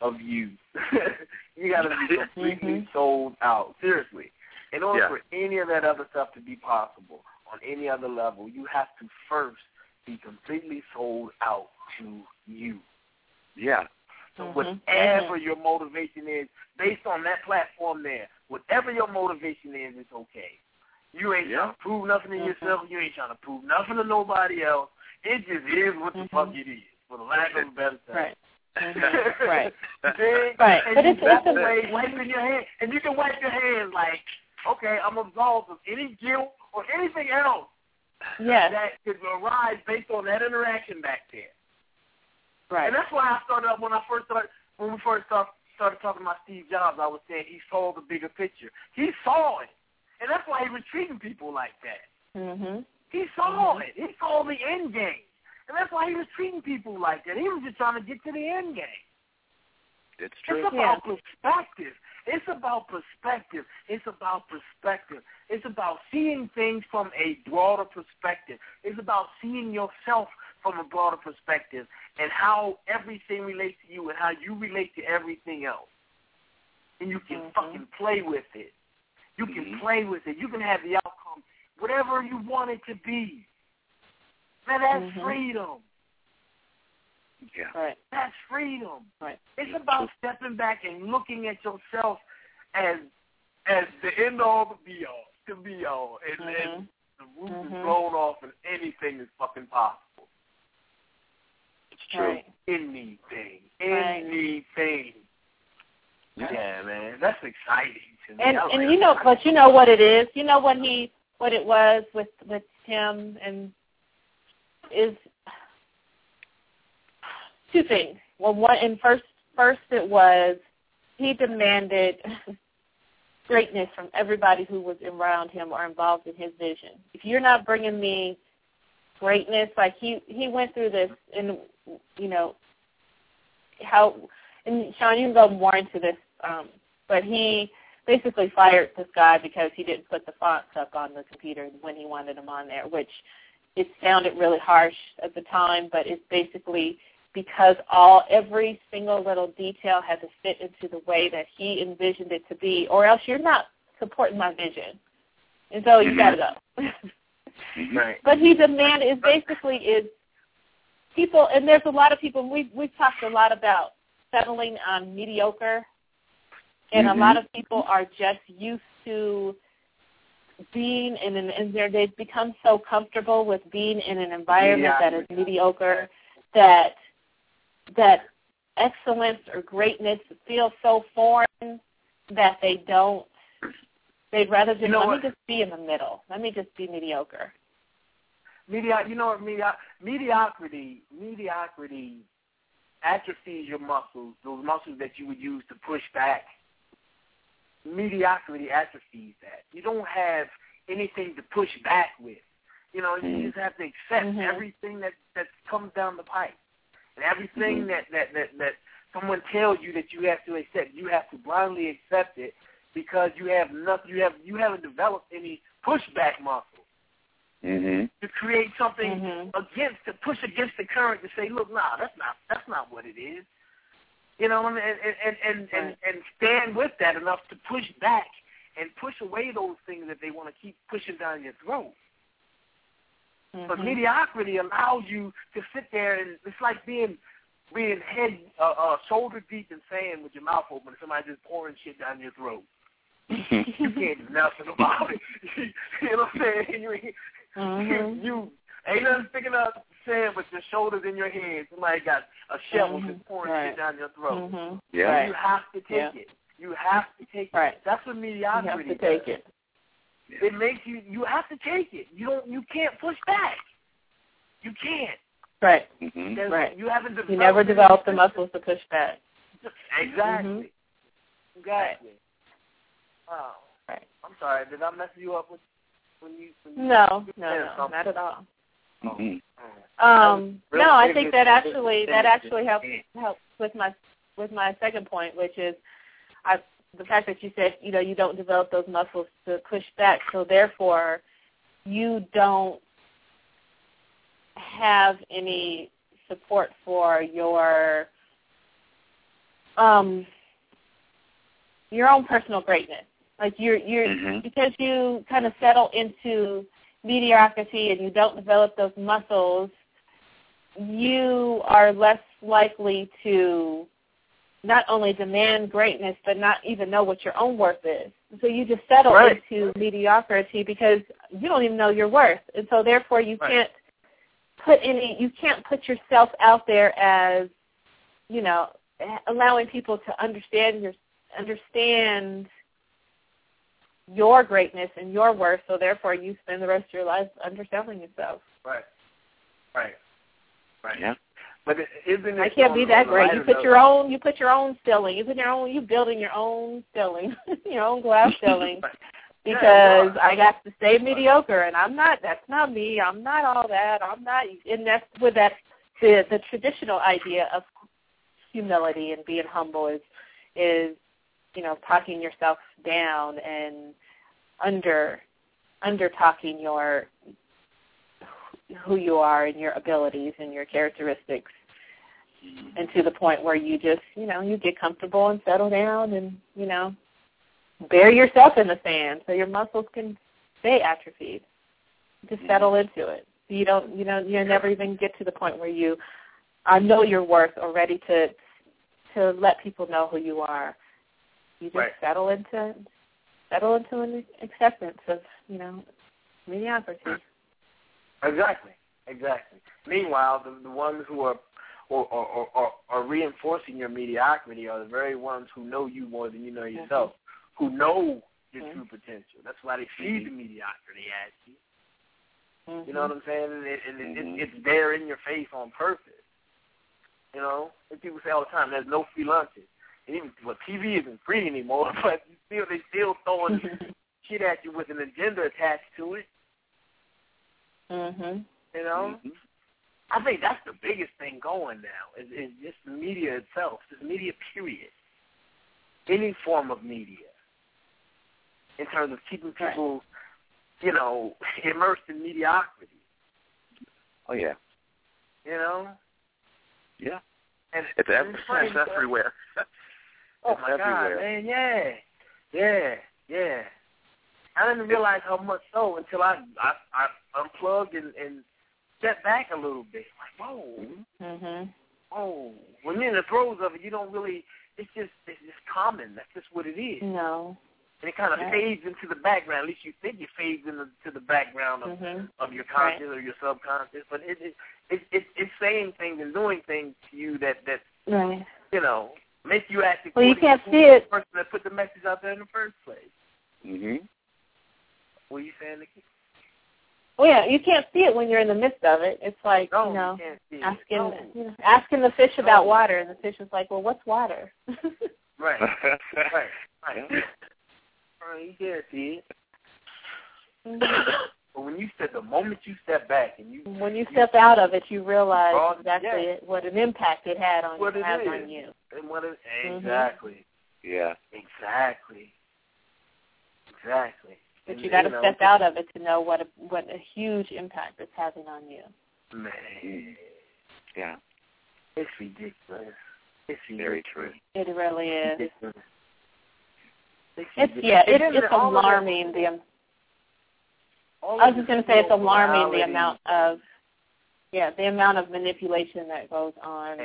of you. You got to be completely mm-hmm. sold out, seriously. In order yeah. for any of that other stuff to be possible on any other level, you have to first be completely sold out to you. Yeah. So mm-hmm. whatever mm-hmm. your motivation is, based on that platform there, whatever your motivation is, it's okay. You ain't yeah. trying to prove nothing to yourself. You ain't trying to prove nothing to nobody else. It just is what the mm-hmm. fuck it is, for the lack of a better term. Right. Mm-hmm. right. Then, right. And but you it's, it's a way wiping your hands. And you can wipe your hands like, okay, I'm absolved of any guilt or anything else yes. that could arise based on that interaction back there. Right. And that's why I started up when I first started, when we first started, started talking about Steve Jobs, I was saying he saw the bigger picture. He saw it. And that's why he was treating people like that. Mm-hmm. He saw mm-hmm. it. He saw the end game. And that's why he was treating people like that. He was just trying to get to the end game. It's true. It's about yeah. perspective. It's about perspective. It's about perspective. It's about seeing things from a broader perspective. It's about seeing yourself from a broader perspective and how everything relates to you and how you relate to everything else. And you can mm-hmm. fucking play with it. You can mm-hmm. play with it. You can have the outcome, whatever you want it to be. Man, that's mm-hmm. freedom. Yeah. Right. That's freedom. Right. It's about stepping back and looking at yourself as as the end all, the be all, the be all, and then mm-hmm. the roof mm-hmm. is blown off, and anything is fucking possible. It's true. Right. Anything, anything. Right. Yeah, man, that's exciting to me. And like and you know, but you know what it is. You know what he what it was with with him and. Is two things. Well, one and first, first it was he demanded greatness from everybody who was around him or involved in his vision. If you're not bringing me greatness, like he, he went through this, and you know how. And Sean, you can go more into this, um, but he basically fired this guy because he didn't put the fonts up on the computer when he wanted them on there, which. It sounded really harsh at the time, but it's basically because all every single little detail had to fit into the way that he envisioned it to be, or else you're not supporting my vision. And so you gotta go. Right. But he demanded is basically is people, and there's a lot of people. We we've talked a lot about settling on mediocre, and mm-hmm. a lot of people are just used to. Being in an and they've become so comfortable with being in an environment yeah, that is mediocre, that that excellence or greatness feels so foreign that they don't. They'd rather just you know let what? me just be in the middle. Let me just be mediocre. Medi- you know what medi- mediocrity mediocrity atrophies your muscles, those muscles that you would use to push back. Mediocrity atrophies that. You don't have anything to push back with. You know, you just have to accept mm-hmm. everything that, that comes down the pipe. And everything mm-hmm. that, that, that, that someone tells you that you have to accept, you have to blindly accept it because you have nothing you have you haven't developed any pushback muscle. Mm-hmm. To create something mm-hmm. against to push against the current to say, look, nah, that's not that's not what it is. You know, and and, and, and, and stand with that enough to push back and push away those things that they want to keep pushing down your throat. Mm-hmm. But mediocrity allows you to sit there, and it's like being being head uh, uh, shoulder deep in sand with your mouth open and somebody just pouring shit down your throat. You can't do nothing about it. You know what I'm saying? You ain't, mm-hmm. you ain't nothing sticking up. Sand with your shoulders in your head. Somebody got a shovel mm-hmm. just pouring right. shit down your throat. Mm-hmm. Yeah. Right. You have to take yeah. it. You have to take right. it. That's what mediocrity is. You have to take it. Yeah. It makes you, you have to take it. You don't, you can't push back. You can't. Right. Mm-hmm. Right. You haven't developed. You never developed the muscles to push back. Exactly. Mm-hmm. Exactly. Right. Wow. Right. I'm sorry. Did I mess you up with, when you? When you no, no, no, not at all. Mm-hmm. Um, no, I think that actually that actually helps helps with my with my second point, which is I, the fact that you said you know you don't develop those muscles to push back, so therefore you don't have any support for your um your own personal greatness. Like you're you're mm-hmm. because you kind of settle into mediocrity and you don't develop those muscles, you are less likely to not only demand greatness, but not even know what your own worth is. So you just settle right. into mediocrity because you don't even know your worth. And so therefore you right. can't put any, you can't put yourself out there as, you know, allowing people to understand your, understand your greatness and your worth. So therefore you spend the rest of your life underselling yourself. Right. Right. Right. Yeah. But isn't it I can't be that great. You put your own, you put your own ceiling. You put your own, you building your own ceiling, your own glass ceiling, because yeah, I got to stay mediocre, and I'm not. That's not me. I'm not all that. I'm not. And that's with that the the traditional idea of humility and being humble is is you know talking yourself down and under under talking your. who you are and your abilities and your characteristics, and to the point where you just, you know, you get comfortable and settle down and, you know, bury yourself in the sand so your muscles can stay atrophied. Just settle into it. You don't, you know, you never even get to the point where you uh, know your worth or ready to to let people know who you are. You just right. settle into settle into an acceptance of, you know, mediocrity. Exactly, exactly. Meanwhile, the, the ones who are or are, are, are reinforcing your mediocrity are the very ones who know you more than you know yourself, mm-hmm. who know your mm-hmm. true potential. That's why they feed the mediocrity at you. Mm-hmm. You know what I'm saying? And, it, and it, mm-hmm. it, it's there in your face on purpose. You know? And people say all the time, there's no free lunches. And even, well, T V isn't free anymore, but you still, they're still throwing shit at you with an agenda attached to it. Mm-hmm. You know, mm-hmm. I think that's the biggest thing going now is, is just the media itself, just media period, any form of media, in terms of keeping people, right. you know, immersed in mediocrity. Oh yeah. You know. Yeah. And it's, it's, it's funny, everywhere. Oh my God, man! Yeah, yeah, yeah. I didn't realize how much so until I I, I unplugged and, and stepped back a little bit. Like, whoa. Mm-hmm. Oh. When you're in the throes of it, you don't really, it's just it's just common. That's just what it is. No. And it kind of right. fades into the background. At least you think it fades into the background of, mm-hmm. of your conscious right. or your subconscious. But it, it, it, it it's saying things and doing things to you that, that right. you know, make you act well, you can't see it. The person that put the message out there in the first place. Mm-hmm. What are you saying, Nikki? Well, yeah, you can't see it when you're in the midst of it. It's like, no, you know, you asking no. you know, asking the fish no. about water, and the fish is like, well, what's water? Right, right, right. You can't see it. But when you step, the moment you step back, and you when you, you step out of it, you realize wrong, exactly yeah. it, what an impact it had on, what it has on you. And what it, exactly. Mm-hmm. Yeah. Exactly. Exactly. But you got to step out of it to know what a, what a huge impact it's having on you. Man. Yeah. It's ridiculous. It's very true. It really is. It's, ridiculous. it's, it's ridiculous. Yeah, it's, it's alarming. The, I was just going to say it's alarming the amount of, yeah, the amount of manipulation that goes on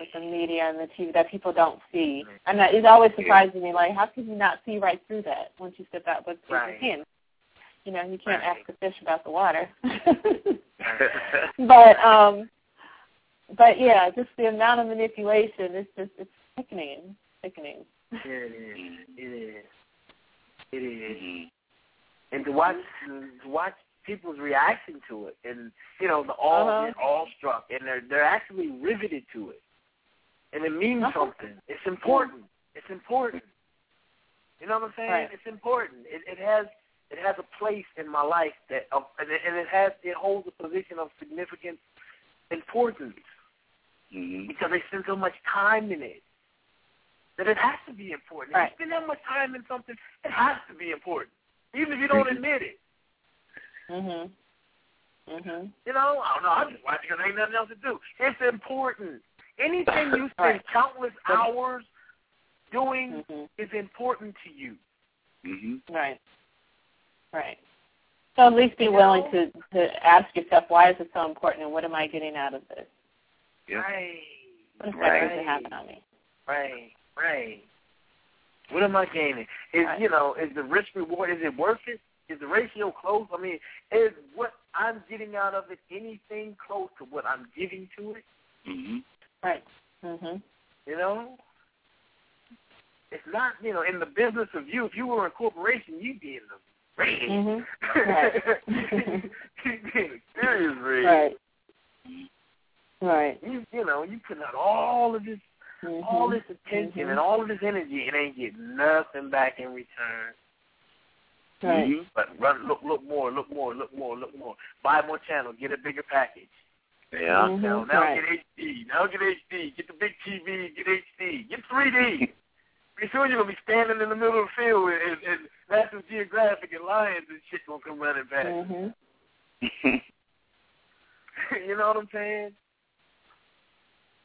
with the media and the T V that people don't see. And that, it always surprises yeah. me, like, how can you not see right through that once you step out? But right. you can. You know, you can't right. ask the fish about the water. but, um, but yeah, just the amount of manipulation, it's just, it's sickening, sickening. Yeah, it is. It is. It is. And to watch, to watch people's reaction to it, and, you know, the all, uh-huh. they're awestruck, and they're, they're actually riveted to it. And it means something. It's important. It's important. You know what I'm saying? Right. It's important. It, it has it has a place in my life that, uh, and, it, and it has it holds a position of significant importance mm-hmm. because they spend so much time in it that it has to be important. Right. If you spend that much time in something, it has to be important, even if you don't admit it. Mhm. Mhm. You know, I don't know. I just watch because there ain't nothing else to do. It's important. Anything you spend right. countless hours doing mm-hmm. is important to you. Mm-hmm. Right. Right. So at least be you willing know? to to ask yourself, why is it so important and what am I getting out of this? Yeah. Right. What effect does it have on me? Right, right. What am I gaining? Is right. you know, is the risk reward, is it worth it? Is the ratio close? I mean, is what I'm getting out of it anything close to what I'm giving to it? Mm-hmm. Right. Mhm. You know? It's not, you know, in the business of you, if you were a corporation, you'd be in the rage. Mm-hmm. Right. You'd be in the serious rage. Right. Right. You, you know, you putting out all of this, mm-hmm. all this attention mm-hmm. and all of this energy and ain't getting nothing back in return. Right. Mm-hmm. But run, look, look more, look more, look more, look more. Buy more channel, get a bigger package. Yeah. Mm-hmm. Now, now right. get H D. Now get H D. Get the big T V. Get H D. Get three D. Pretty soon you're going to be standing in the middle of the field and, and National Geographic and lions and shit going to come running back. Mm-hmm. You know what I'm saying?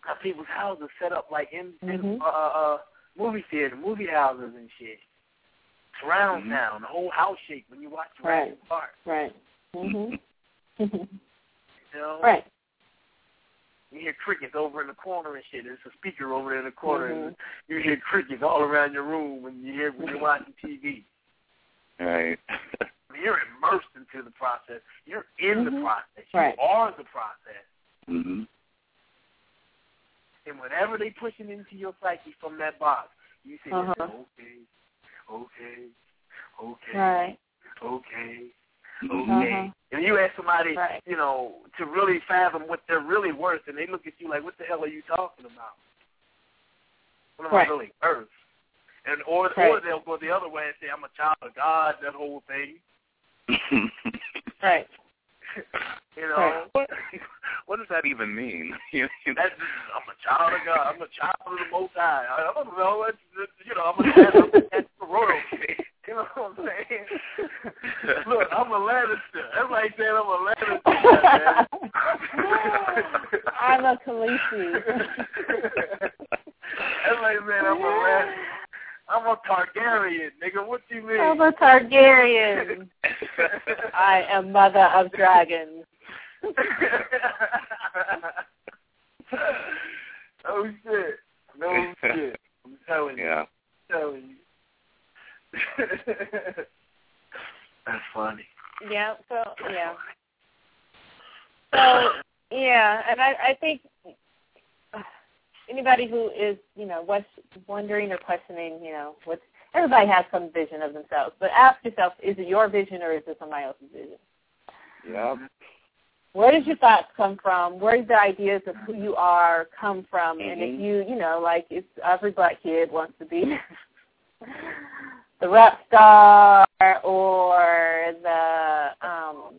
Got people's houses set up like in, mm-hmm. in uh, uh, movie theater, movie houses and shit. Surround mm-hmm. sound, the whole house shake when you watch Jurassic right. Park. Right. Mhm. You know? Right. You hear crickets over in the corner and shit. There's a speaker over there in the corner. Mm-hmm. And you hear crickets all around your room when you hear when you're watching T V. Right. I mean, you're immersed into the process. You're in mm-hmm. the process. You right. are the process. Mhm. And whatever they pushing into your psyche from that box, you say, uh-huh. okay. Okay, okay, right. okay, okay. Uh-huh. And you ask somebody, right. you know, to really fathom what they're really worth, and they look at you like, what the hell are you talking about? What am right. I really worth? And or, right. or they'll go the other way and say, I'm a child of God, that whole thing. right. You know, right. What, what does that even mean? That's just, I'm a child of God. I'm a child of the Most High. I don't know. It's, it's, you know, I'm a child of the royalty. You know what I'm saying? Look, I'm a Lannister. Everybody said I'm a Lannister. I'm a Khaleesi. Everybody said I'm a Lannister. I'm a Targaryen, nigga. What do you mean? I'm a Targaryen. I am mother of dragons. Oh, shit. No shit. I'm telling you. Yeah. I'm telling you. That's funny. Yeah, so, yeah. So, yeah, and I, I think... anybody who is, you know, what's wondering or questioning, you know, what's, everybody has some vision of themselves. But ask yourself, is it your vision or is it somebody else's vision? Yeah. Where does your thoughts come from? Where do the ideas of who you are come from? Mm-hmm. And if you, you know, like it's every black kid wants to be the rap star or the, um,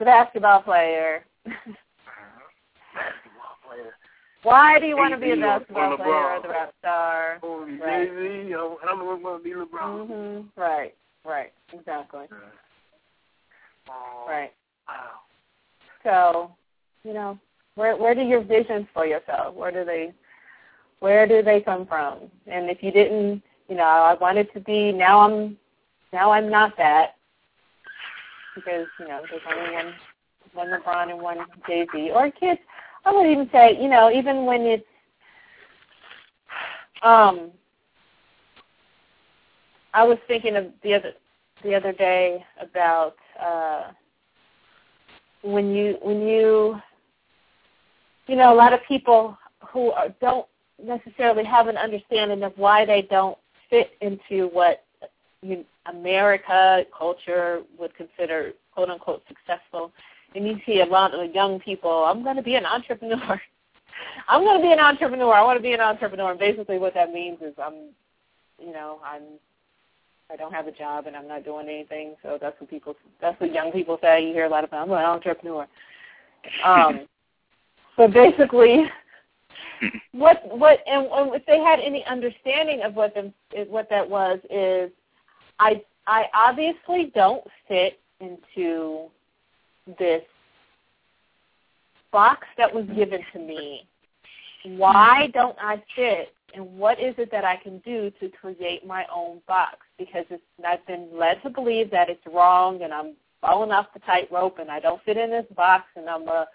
the basketball player. Basketball player. Why do you want to be a basketball player or the rap star? Or right. Jay-Z, or I don't want to be LeBron. Mm-hmm. Right, right, exactly. Right. Wow. So, you know, where where do your visions for yourself? Where do they, where do they come from? And if you didn't, you know, I wanted to be. Now I'm, now I'm not that, because you know there's only one, one LeBron and one Jay-Z or kids. I would even say, you know, even when it's, um, I was thinking of the other the other day about uh, when you when you, you know, a lot of people who are, don't necessarily have an understanding of why they don't fit into what you, America culture would consider quote unquote successful. And you see a lot of young people, I'm going to be an entrepreneur. I'm going to be an entrepreneur. I want to be an entrepreneur. And basically what that means is I'm, you know, I'm, I don't have a job and I'm not doing anything. So that's what people, that's what young people say. You hear a lot about, I'm an entrepreneur. Um, but basically what, what, and, and if they had any understanding of what them, what that was is I, I obviously don't fit into this box that was given to me. Why don't I fit? And what is it that I can do to create my own box? Because it's, I've been led to believe that it's wrong, and I'm falling off the tightrope, and I don't fit in this box, and I'm a,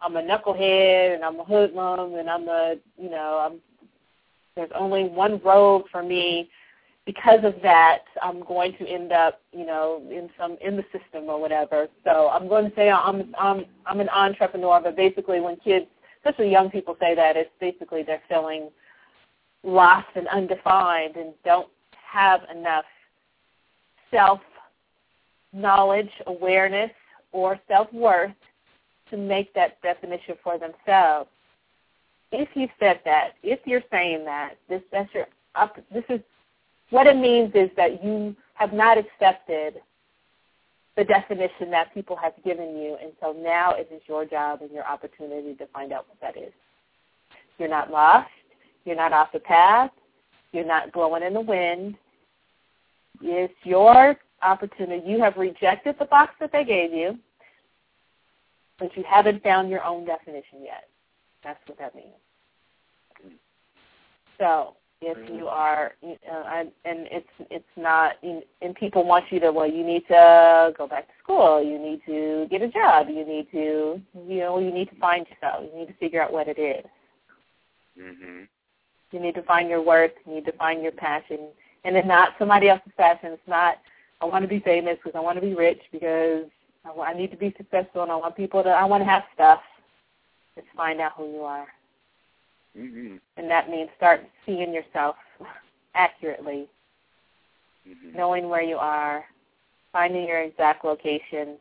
I'm a knucklehead, and I'm a hoodlum, and I'm a, you know, I'm There's only one road for me. Because of that, I'm going to end up, you know, in some in the system or whatever. So I'm going to say I'm I'm I'm an entrepreneur, but basically when kids, especially young people, say that, it's basically they're feeling lost and undefined and don't have enough self-knowledge, awareness, or self-worth to make that definition for themselves. If you said that, if you're saying that, this that's your up. This is. What it means is that you have not accepted the definition that people have given you, and so now it is your job and your opportunity to find out what that is. You're not lost. You're not off the path. You're not blowing in the wind. It's your opportunity. You have rejected the box that they gave you, but you haven't found your own definition yet. That's what that means. So... If you are, uh, and it's it's not, and people want you to, well, you need to go back to school, you need to get a job, you need to, you know, you need to find yourself, you need to figure out what it is. Mm-hmm. You need to find your worth, you need to find your passion, and it's not somebody else's passion. It's not, I want to be famous because I want to be rich because I, I need to be successful and I want people to, I want to have stuff. Just find out who you are. Mm-hmm. And that means start seeing yourself accurately, mm-hmm. knowing where you are, finding your exact location,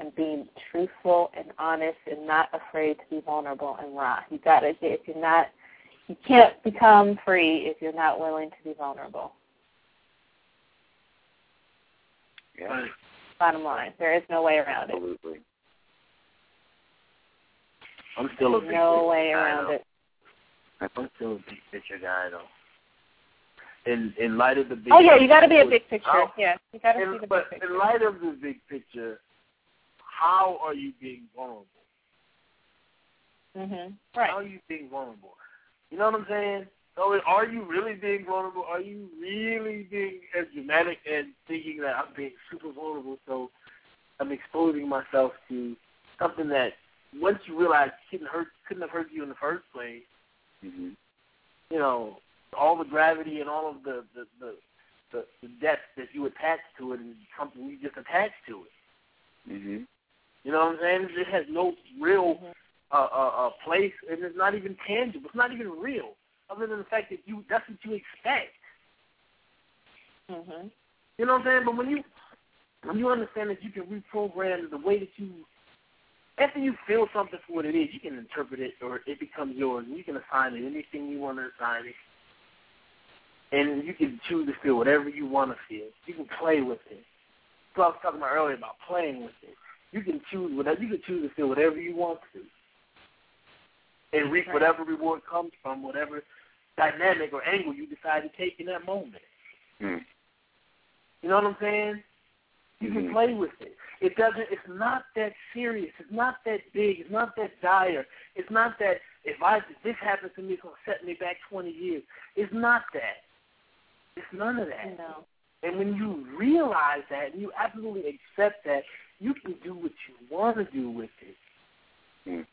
and being truthful and honest and not afraid to be vulnerable and raw. You gotta, if you're not, you can't become free if you're not willing to be vulnerable. Yeah. Bottom line, there is no way around it. Absolutely. I'm still a big no way around though. It. I'm still a big picture guy, though. In in light of the big oh yeah, you got to be a big picture. How, yeah, you got to see the but big picture. In light of the big picture, how are you being vulnerable? Mhm. Right. How are you being vulnerable? You know what I'm saying? So are you really being vulnerable? Are you really being as dramatic and thinking that I'm being super vulnerable? So I'm exposing myself to something that. Once you realize it couldn't, hurt, couldn't have hurt you in the first place, mm-hmm. you know, all the gravity and all of the the, the, the the depth that you attach to it is something you just attach to it. Mm-hmm. You know what I'm saying? It has no real mm-hmm. uh, uh, uh, place, and it's not even tangible. It's not even real, other than the fact that you that's what you expect. Mm-hmm. You know what I'm saying? But when you when you understand that you can reprogram the way that you after you feel something for what it is, you can interpret it, or it becomes yours, and you can assign it anything you want to assign it. And you can choose to feel whatever you want to feel. You can play with it. So I was talking about earlier about playing with it. You can choose whatever you can choose to feel whatever you want to, and reap whatever reward comes from whatever dynamic or angle you decide to take in that moment. Mm. You know what I'm saying? You can play with it. It doesn't. It's not that serious. It's not that big. It's not that dire. It's not that if I if this happens to me, it's gonna set me back twenty years. It's not that. It's none of that. No. And when you realize that and you absolutely accept that, you can do what you want to do with it. Mm.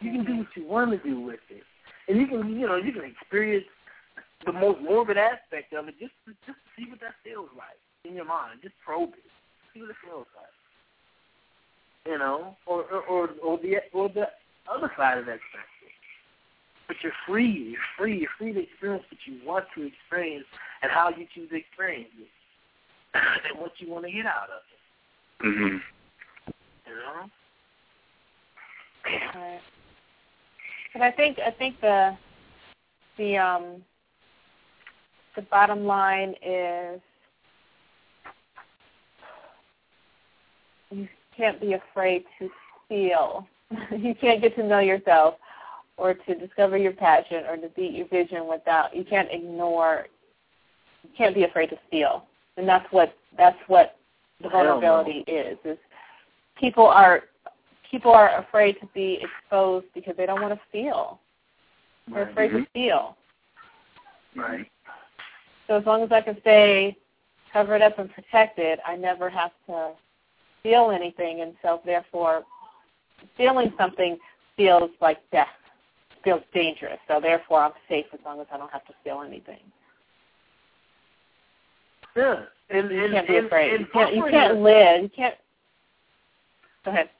You can do what you want to do with it, and you can you know you can experience the most morbid aspect of it just to, just to see what that feels like. In your mind, just probe it. See what it feels like, you know, or or or, or the or the other side of that spectrum. But you're free, you're free, you're free to experience what you want to experience and how you choose to experience it, and what you want to get out of it. Mm-hmm. You know. All right. And I think I think the the um the bottom line is. You can't be afraid to feel. You can't get to know yourself or to discover your passion or to beat your vision without, you can't ignore, you can't be afraid to feel. And that's what that's what the vulnerability is. Is people are people are afraid to be exposed because they don't want to feel. They're right. afraid mm-hmm. to feel. Right. So as long as I can stay covered up and protected, I never have to feel anything, and so therefore feeling something feels like death feels dangerous. So therefore, I'm safe as long as I don't have to feel anything. Yeah, and, and, you can't be and, afraid. And you can't, you can't live. You can't. Go ahead.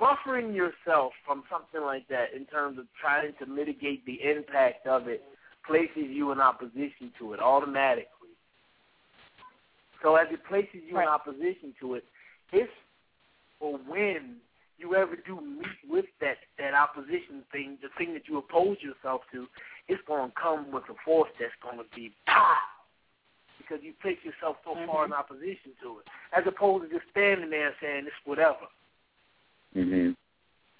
Buffering yourself from something like that in terms of trying to mitigate the impact of it places you in opposition to it automatically. So as it places you right. in opposition to it, if or when you ever do meet with that, that opposition thing, the thing that you oppose yourself to, it's going to come with a force that's going to be pow! Because you take yourself so mm-hmm. far in opposition to it, as opposed to just standing there saying, it's whatever. Mm-hmm.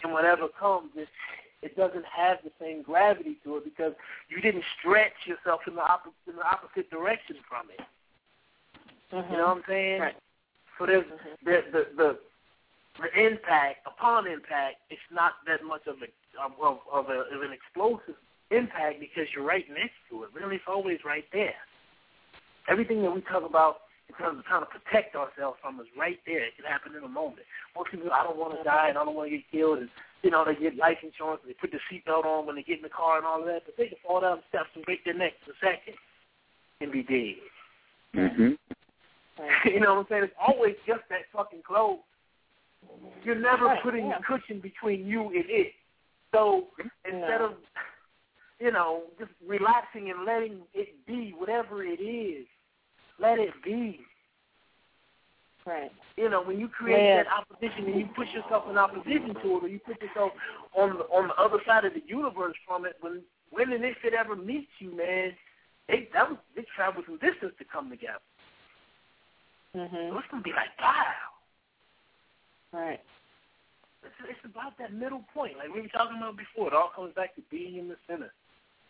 And whatever comes, it, it doesn't have the same gravity to it because you didn't stretch yourself in the, op- in the opposite direction from it. Mm-hmm. You know what I'm saying? Right. So there's mm-hmm. the, the the the impact upon impact. It's not that much of a of, of, a, of an explosive impact because you're right next to it. Really, it's always right there. Everything that we talk about in terms of trying to protect ourselves from is right there. It can happen in a moment. Most people, I don't want to die and I don't want to get killed. And, you know, they get life insurance and they put the seatbelt on when they get in the car and all of that. But they can fall down the steps and break their neck in a second and be dead. Mm-hmm. Right. You know what I'm saying? It's always just that fucking clothes. You're never right, putting yeah. a cushion between you and it. So instead no. of, you know, just relaxing and letting it be whatever it is, let it be. Right. You know, when you create yeah. that opposition and you put yourself in opposition to it, or you put yourself on the, on the other side of the universe from it, when when and if it ever meets you, man, they that was, they travel through distance to come together. Mm-hmm. So it's gonna be like wow. Right. It's, it's about that middle point, like we were talking about before. It all comes back to being in the center.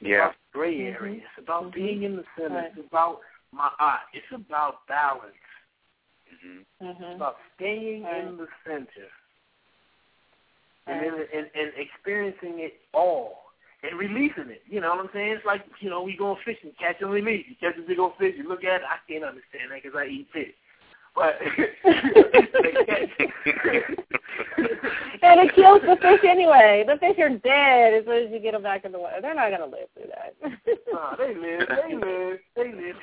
It's yeah. About gray area. Mm-hmm. It's about mm-hmm. being in the center. Right. It's about My art. It's about balance. Mm-hmm. Mm-hmm. It's about staying right. in the center and, right. then, and and experiencing it all and releasing it. You know what I'm saying? It's like, you know, we go fishing, catch and release. You catch a big old fish, you look at it. I can't understand that because I eat fish. But and it kills the fish anyway. The fish are dead as soon as you get them back in the water. They're not going to live through that. No, they live. They live. They live.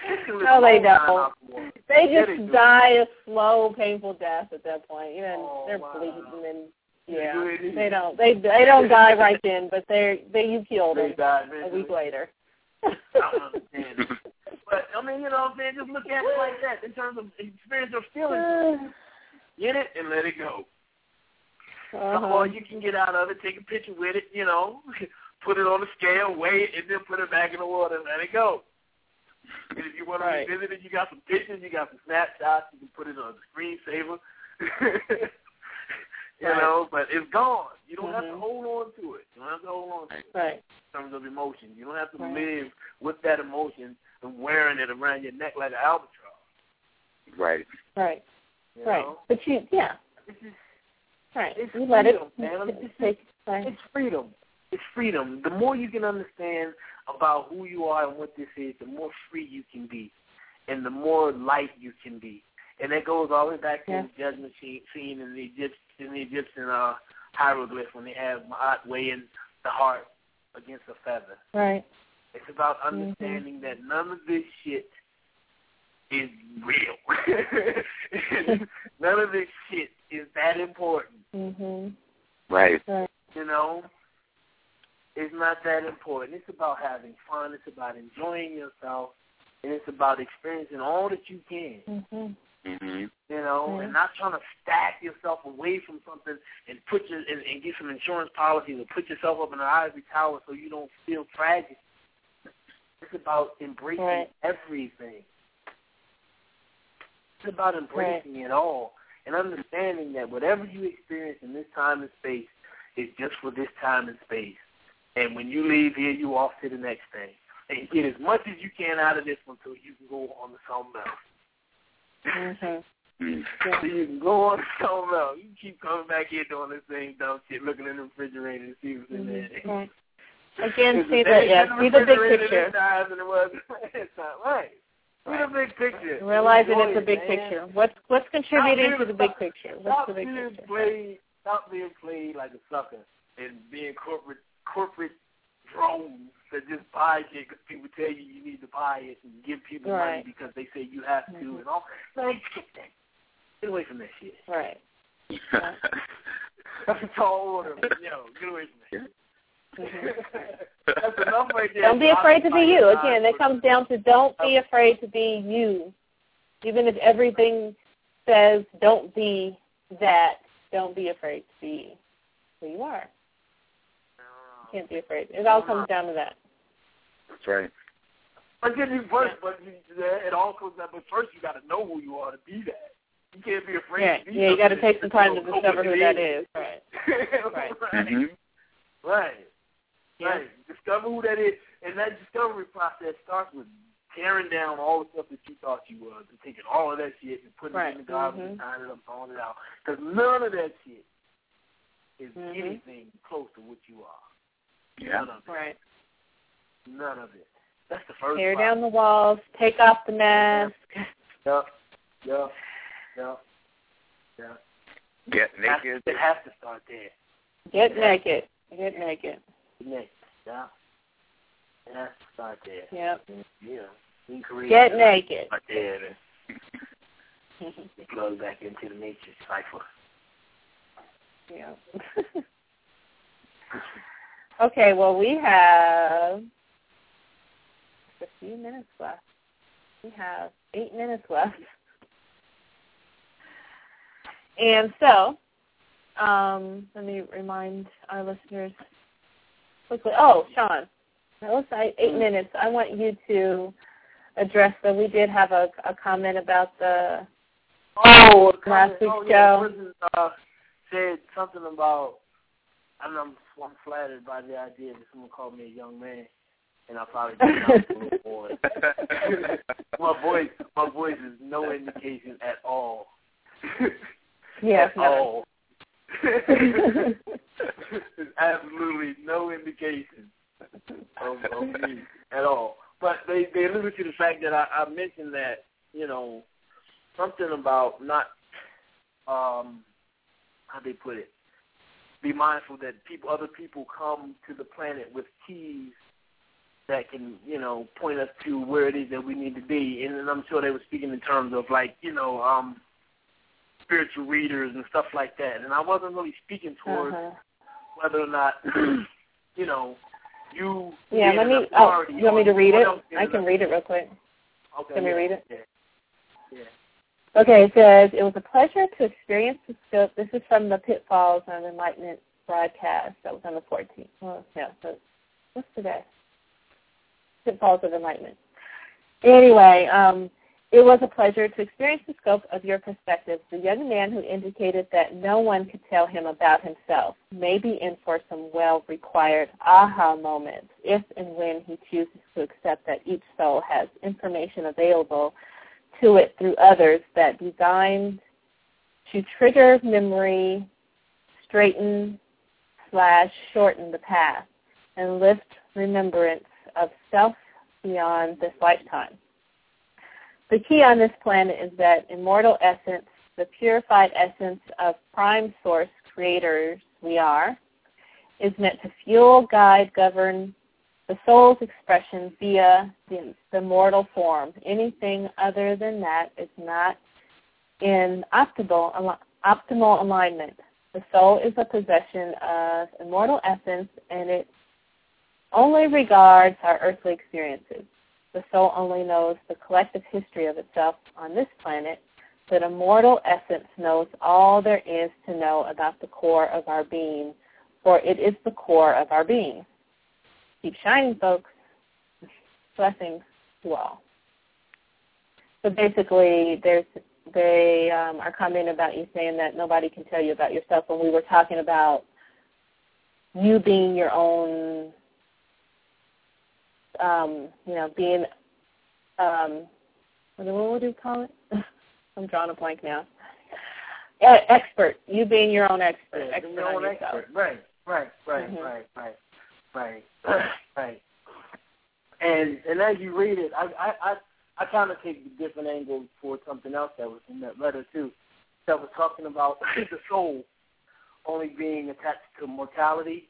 No, they don't. They just die a slow, painful death at that point. You know, they're bleeding and yeah, they don't. They they don't die right then, but they they you killed them a week later. I don't understand. But, I mean, you know what I'm saying? Just look at it like that in terms of experience or feelings. Get it and let it go. Uh-huh. So all you can get out of it, take a picture with it, you know, put it on the scale, weigh it, and then put it back in the water and let it go. And if you want to right. revisit it, you got some pictures, you got some snapshots, you can put it on the screensaver. You right. know, but it's gone. You don't mm-hmm. have to hold on to it. You don't have to hold on to it right. in terms of emotion. You don't have to right. live with that emotion and wearing it around your neck like an albatross. Right. Right. You right. know? But you, yeah. It's just, right. It's you freedom, let it, man. It's, just, it's, it's freedom. It's freedom. The more you can understand about who you are and what this is, the more free you can be and the more light you can be. And that goes all the way back to yeah. the judgment scene in the Egyptian, in the Egyptian uh, hieroglyph when they have Maat weighing the heart against a feather. Right. It's about understanding mm-hmm. that none of this shit is real. None of this shit is that important. Mm-hmm. Right. right. You know, it's not that important. It's about having fun. It's about enjoying yourself. And it's about experiencing all that you can. Mm-hmm. Mm-hmm. You know, mm-hmm. and not trying to stack yourself away from something and put your and, and get some insurance policies and put yourself up in an ivory tower so you don't feel tragic. It's about embracing right. everything. It's about embracing right. it all and understanding that whatever you experience in this time and space is just for this time and space. And when you leave here, you off to the next thing. And get as much as you can out of this one so you can go on to something else. Mm-hmm. So you can go on so well. You keep coming back here doing the same dumb shit, looking in the refrigerator and see what's in there. Right. Again, see the, yeah, see the big picture. It's not right. See the big picture. Realizing it's a big man. picture. What's what's contributing to the big stop, picture? What's stop the big being picture? Played, stop being played like a sucker and being corporate corporate drones that just buy shit because people tell you you need to buy it and give people right. money because they say you have to mm-hmm. and all. Like, skip that. Get away from that shit. Right. Yeah. That's a tall order. Yo, get away from that. Mm-hmm. That's enough right there. Don't be afraid to be you. Again, that comes down to don't be afraid to be you. Even if everything says don't be that, don't be afraid to be who you are. You can't be afraid. It all comes down to that. That's right. But then you first, but you, it all comes down. But first, you got to know who you are to be that. You can't be afraid. Yeah, to be yeah you got to take some time to discover who that is. Right. Right. Right. Mm-hmm. Right. Yeah. Right. Discover who that is, and that discovery process starts with tearing down all the stuff that you thought you was, and taking all of that shit and putting right. it in the garbage mm-hmm. and tying it up, throwing it out. Because none of that shit is mm-hmm. anything close to what you are. Yeah. None of it. Right. None of it. That's the first. Tear problem. Down the walls. Take off the mask. Yep. Yep. Yep. Yep. Get naked. It has to start there. Get naked. Get naked. Get naked. Yeah. It has to start there. Yep. Yeah. In Korea, get naked. Right there. It goes back into the nature cycle. Yeah. Okay, well, we have a few minutes left. We have eight minutes left. And so, um, let me remind our listeners quickly. Oh, Sean, that was eight minutes. I want you to address that. We did have a, a comment about the oh, last week's oh, yeah, show. Prison, uh, said something about, I don't know, I'm, I'm flattered by the idea that someone called me a young man, and I probably did not a little boy. my voice, my voice is no indication at all. Yes, at no. all. Absolutely no indication of, of me at all. But they, they alluded to the fact that I, I mentioned that, you know, something about not, um, how they put it, be mindful that people, other people come to the planet with keys that can, you know, point us to where it is that we need to be. And I'm sure they were speaking in terms of, like, you know, um, spiritual readers and stuff like that. And I wasn't really speaking towards uh-huh. whether or not, you know, you... Yeah, let me... Oh, you want me to read it? I can read it real quick. Okay, can we yeah, read it? Yeah. yeah. Okay, it says, it was a pleasure to experience the scope. This is from the Pitfalls of Enlightenment broadcast that was on the fourteenth. Well, no, so what's today? Pitfalls of Enlightenment. Anyway, um, it was a pleasure to experience the scope of your perspective. The young man who indicated that no one could tell him about himself may be in for some well-required aha moments if and when he chooses to accept that each soul has information available to it through others that designed to trigger memory, straighten slash shorten the path, and lift remembrance of self beyond this lifetime. The key on this planet is that immortal essence, the purified essence of prime source creators we are, is meant to fuel, guide, govern the soul's expression via the, the mortal form. Anything other than that is not in optimal, al- optimal alignment. The soul is a possession of immortal essence, and it only regards our earthly experiences. The soul only knows the collective history of itself on this planet, but immortal essence knows all there is to know about the core of our being, for it is the core of our being. Keep shining, folks. Blessings to all. So basically, there's they um, are commenting about you saying that nobody can tell you about yourself when we were talking about you being your own, um, you know, being, um, what would you call it? I'm drawing a blank now. Expert. You being your own expert. Yeah, expert your own expert. Right, right, right, mm-hmm. right, right. Right, right, and and as you read it, I I I, I kind of take a different angle for something else that was in that letter too, that was talking about the soul only being attached to mortality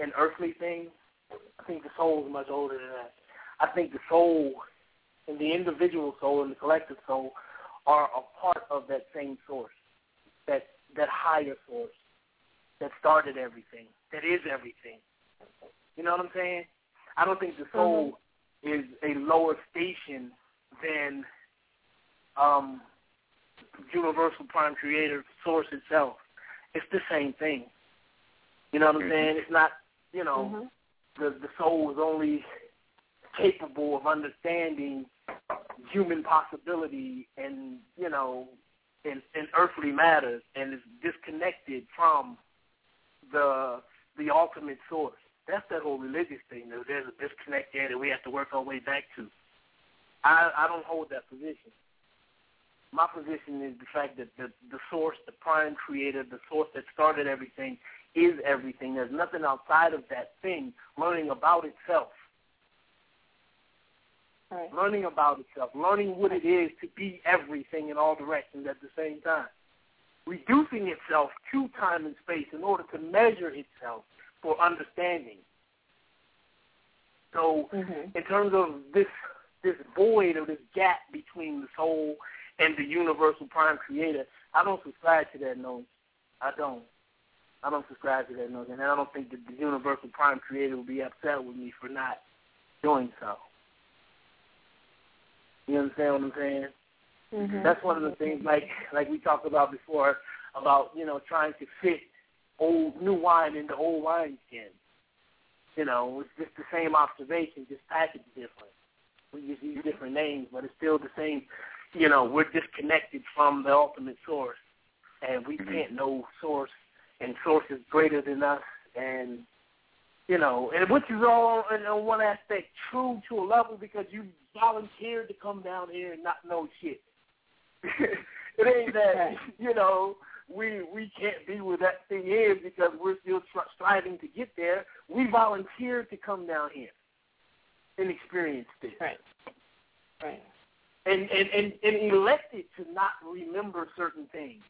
and earthly things, I think the soul is much older than that. I think the soul and the individual soul and the collective soul are a part of that same source, that that higher source that started everything, that is everything. You know what I'm saying? I don't think the soul mm-hmm. is a lower station than um, universal prime creator source itself. It's the same thing. You know what I'm mm-hmm. saying? It's not, you know, mm-hmm. the, the soul is only capable of understanding human possibility and, you know, and, and earthly matters, and is disconnected from the the ultimate source. That's that whole religious thing. There's a disconnect there that we have to work our way back to. I, I don't hold that position. My position is the fact that the, the source, the prime creator, the source that started everything is everything. There's nothing outside of that thing learning about itself. All right. Learning about itself, learning what it is to be everything in all directions at the same time. Reducing itself to time and space in order to measure itself for understanding. So mm-hmm. in terms of this this void or this gap between the soul and the universal prime creator, I don't subscribe to that notion. I don't. I don't subscribe to that notion. And I don't think that the universal prime creator will be upset with me for not doing so. You understand what I'm saying? Mm-hmm. That's one of the things, like like we talked about before, about, you know, trying to fit old new wine into old wine skins. You know, it's just the same observation, just packaged different. We just use different names, but it's still the same. You know, we're disconnected from the ultimate source, and we mm-hmm. can't know source, and source is greater than us, and, you know, and which is all, in one aspect, true to a level, because you volunteered to come down here and not know shit. It ain't that, you know, we we can't be where that thing is because we're still tr- striving to get there. We volunteered to come down here and experience this. Right. Right. And and, and, and elected to not remember certain things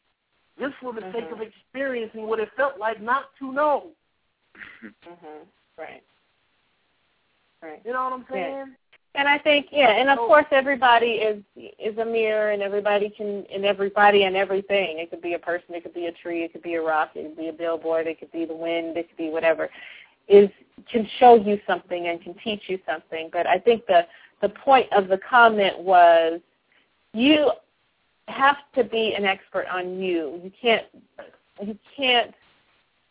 just for the mm-hmm. sake of experiencing what it felt like not to know. Mm-hmm. Right. Right. You know what I'm saying? Yeah. And I think, yeah, and of course everybody is is a mirror, and everybody can, and everybody and everything. It could be a person, it could be a tree, it could be a rock, it could be a billboard, it could be the wind, it could be whatever, is can show you something and can teach you something. But I think the, the point of the comment was you have to be an expert on you. You can't you can't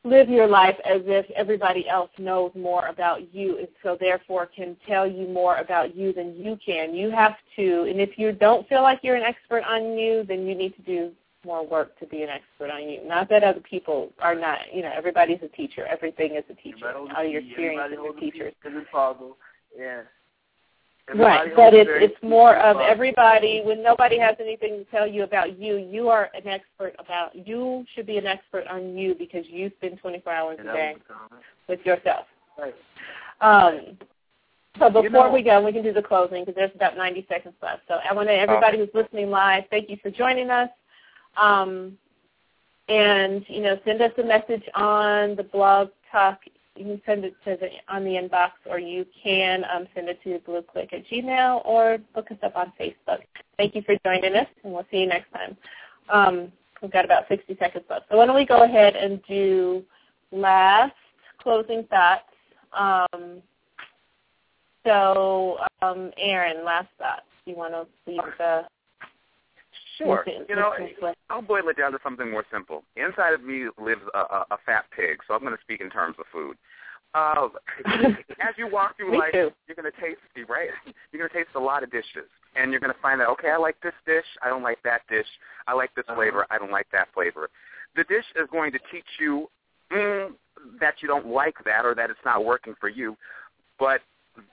live your life as if everybody else knows more about you, and so therefore can tell you more about you than you can. You have to, and if you don't feel like you're an expert on you, then you need to do more work to be an expert on you. Not that other people are not, you know, everybody's a teacher. Everything is a teacher. All your experiences are teachers. Yeah. Right, but it's it's more of everybody. When nobody has anything to tell you about you, you are an expert about, you should be an expert on you because you spend twenty-four hours a day with yourself. Right. Um, so before we go, we can do the closing because there's about ninety seconds left. So I want to, everybody who's listening live, thank you for joining us. Um, and, you know, send us a message on the blog talk. You can send it to the, on the inbox, or you can um, send it to Blue Clique at Gmail, or look us up on Facebook. Thank you for joining us, and we'll see you next time. Um, we've got about sixty seconds left. So why don't we go ahead and do last closing thoughts. Um, so, um, Erin, last thoughts. Do you want to leave the... Sure. You know, I'll boil it down to something more simple. Inside of me lives a, a, a fat pig, so I'm going to speak in terms of food. Uh, as you walk through life, too. You're going to taste, right? You're going to taste a lot of dishes, and you're going to find out, okay, I like this dish, I don't like that dish, I like this flavor, I don't like that flavor. The dish is going to teach you mm, that you don't like that or that it's not working for you, but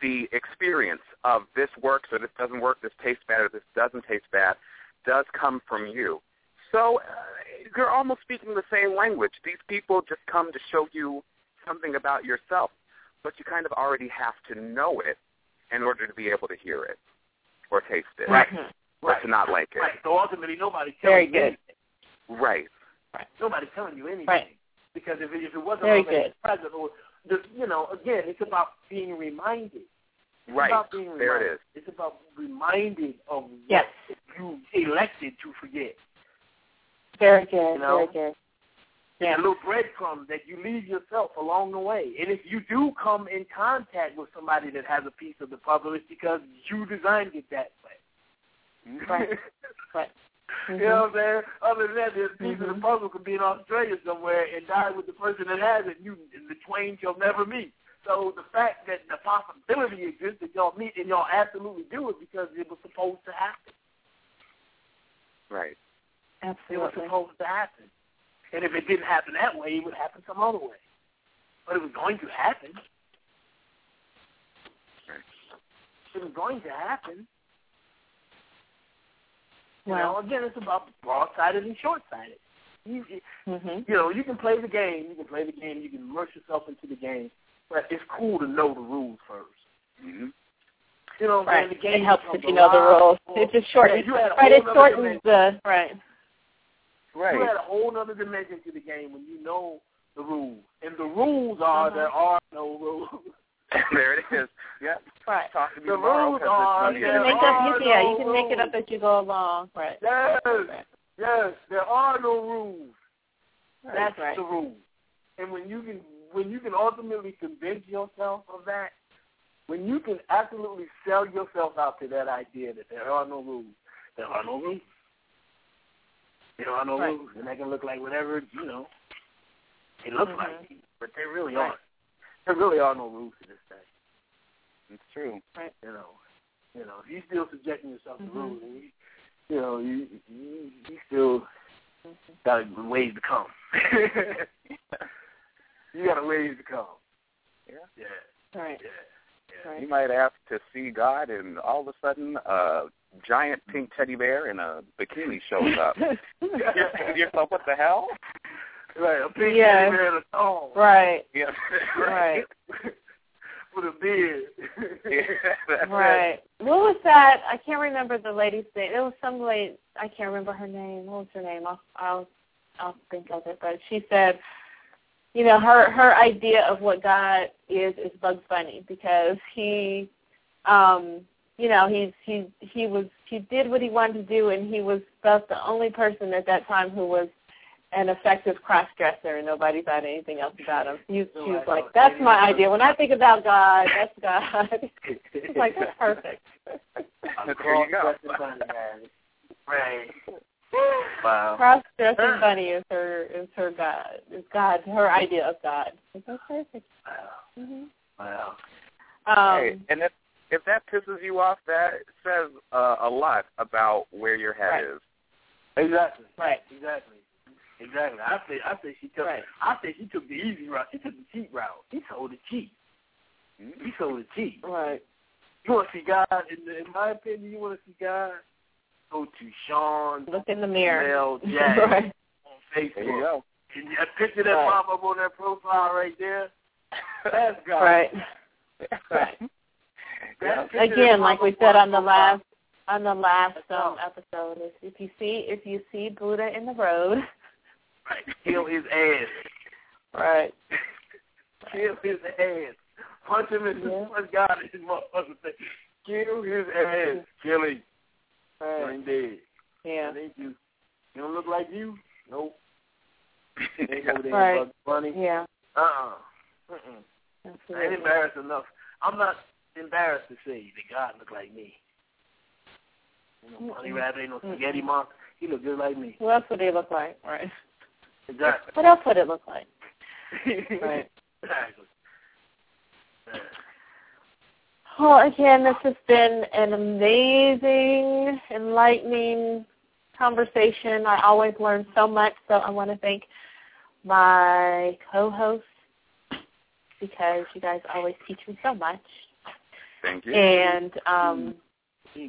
the experience of this works or this doesn't work, this tastes bad or this doesn't taste bad, does come from you. So uh, you're almost speaking the same language. These people just come to show you something about yourself, but you kind of already have to know it in order to be able to hear it or taste it, right? Or right. to not like it. Right. So ultimately, nobody's telling you anything. Right. Right. Nobody's telling you anything. Right. Because if it, if it wasn't already present, or the, you know, again, it's about being reminded. It's right. About being reminded. There it is. It's about reminded of what yes. you elected to forget. Very good. You know? Very good. Yeah, a little breadcrumb that you leave yourself along the way. And if you do come in contact with somebody that has a piece of the puzzle, it's because you designed it that way. Right. Right. Mm-hmm. You know what I'm saying? Other than that, the piece mm-hmm. of the puzzle could be in Australia somewhere and die with the person that has it, and you, the twain shall never meet. So the fact that the possibility exists that y'all meet and y'all absolutely do it because it was supposed to happen. Right. Absolutely. It was supposed to happen. And if it didn't happen that way, it would happen some other way. But it was going to happen. It was going to happen. Well, you know, again, it's about broad-sided and short-sided. You, mm-hmm. you know, you can play the game. You can play the game. You can immerse yourself into the game. But it's cool to know the rules first. Mm-hmm. You know what right. I mean? The game it helps if you know the rules. Before. It just shortens. Yeah, right, it shortens the – right. Right. You had a whole other dimension to the game when you know the rules. And the rules are mm-hmm. there are no rules. There it is. Yep. Right. Talk to me the rules are you can make up. No yeah, you can make it up as you go along. Right. Yes. Yes. There are no rules. Right. That's right. The rule. And when you can, when you can ultimately convince yourself of that, when you can absolutely sell yourself out to that idea that there are no rules, there are no rules. You know, I know right. rules, and they can look like whatever, you know, they look mm-hmm. like, but they really right. aren't. There really are no rules to this day. It's true. Right. You know, you know, if you're still subjecting yourself mm-hmm. to rules, and you, you know, you, you, you still got a ways to come. You got a ways to come. Yeah. Yeah. Right. Yeah. yeah. Right. You might ask to see God, and all of a sudden, uh, giant pink teddy bear in a bikini shows up. You're saying to yourself, what the hell? Right, a pink yes. teddy bear in a thong. Right. Yes. Right. With a beard. Yeah, right. It. What was that? I can't remember the lady's name. It was some lady. I can't remember her name. What was her name? I'll, I'll, I'll think of it. But she said, you know, her, her idea of what God is is Bugs Bunny because he um, – you know, he he he was he did what he wanted to do, and he was thus the only person at that time who was an effective cross-dresser, and nobody thought anything else about him. He, no, he was like, "That's my idea. When I think about God, that's God." He's like, "That's perfect." I'm cross-dressing bunny, man. Right. Wow. Cross-dressing bunny is her is her God. Is God her idea of God? It's so perfect. Wow. Mm-hmm. Wow. Um, hey, and that's. If that pisses you off, that says uh, a lot about where your head right. is. Exactly. Right. Exactly. Exactly. I say. I say she took. Right. I say she took the easy route. She took the cheap route. She sold the cheap. She sold the cheap. Right. You want to see God? In, in my opinion, you want to see God? Go to Sean. Look in the mirror. Jack, right. On Facebook. There you go. Can you picture that right. pop up on that profile right there? That's God. Right. Right. That again, like we said on the last on the last um, episode, is if you see if you see Buddha in the road, right, kill his ass. Right, kill his ass. Punch him in yeah. punch God in his motherfucking face. Kill his ass. Kill him. Right. Ain't dead. Yeah. Thank you. You don't look like you. Nope. Ain't right. Bugs Bunny. Yeah. Uh. Uh-uh. Uh. I ain't embarrassed enough. I'm not. Embarrassed to say that God looked like me. You know, bunny rabbit, ain't no spaghetti monster. He looked just like me. What else would he look like? Right. Exactly. What else would it look like? Right. Exactly. Well, again, this has been an amazing, enlightening conversation. I always learn so much, so I want to thank my co-host because you guys always teach me so much. Thank you. And um,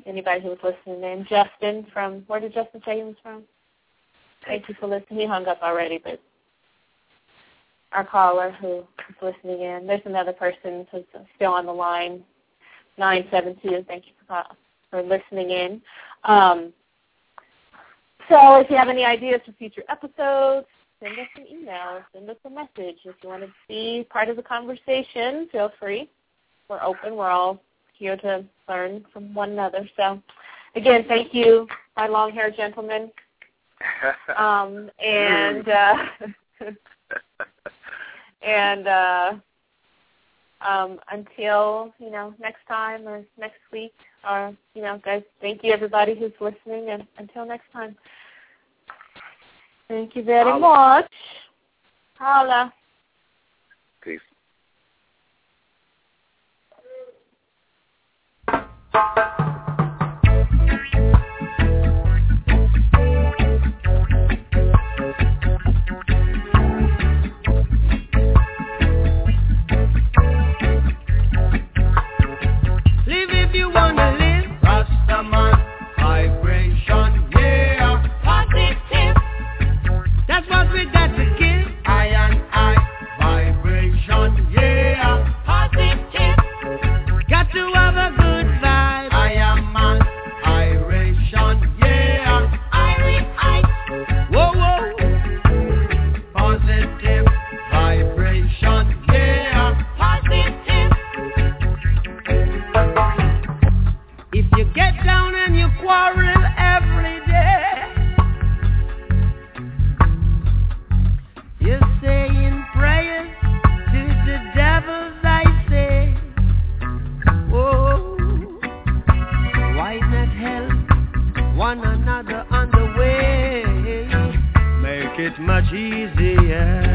anybody who was listening, named Justin from, where did Justin say he was from? Thank you for listening. He hung up already, but our caller who is listening in. There's another person who's still on the line, nine seven two. Thank you for, for listening in. Um, so if you have any ideas for future episodes, send us an email, send us a message. If you want to be part of the conversation, feel free. We're open. We're all here to learn from one another. So, again, thank you, my long-haired gentleman. Um, and uh, and uh, um, until, you know, next time or next week, or, you know, guys, thank you, everybody who's listening. And until next time, thank you very Holla. much. Holla. Peace. Live if you wanna live, Rastaman vibration, yeah, positive. That's what we got to give. I and I vibration, yeah, positive. Got to have a good vibe. Quarrel every day. You're saying prayers to the devil, I say. Oh, why not help one another on the way? Make it much easier.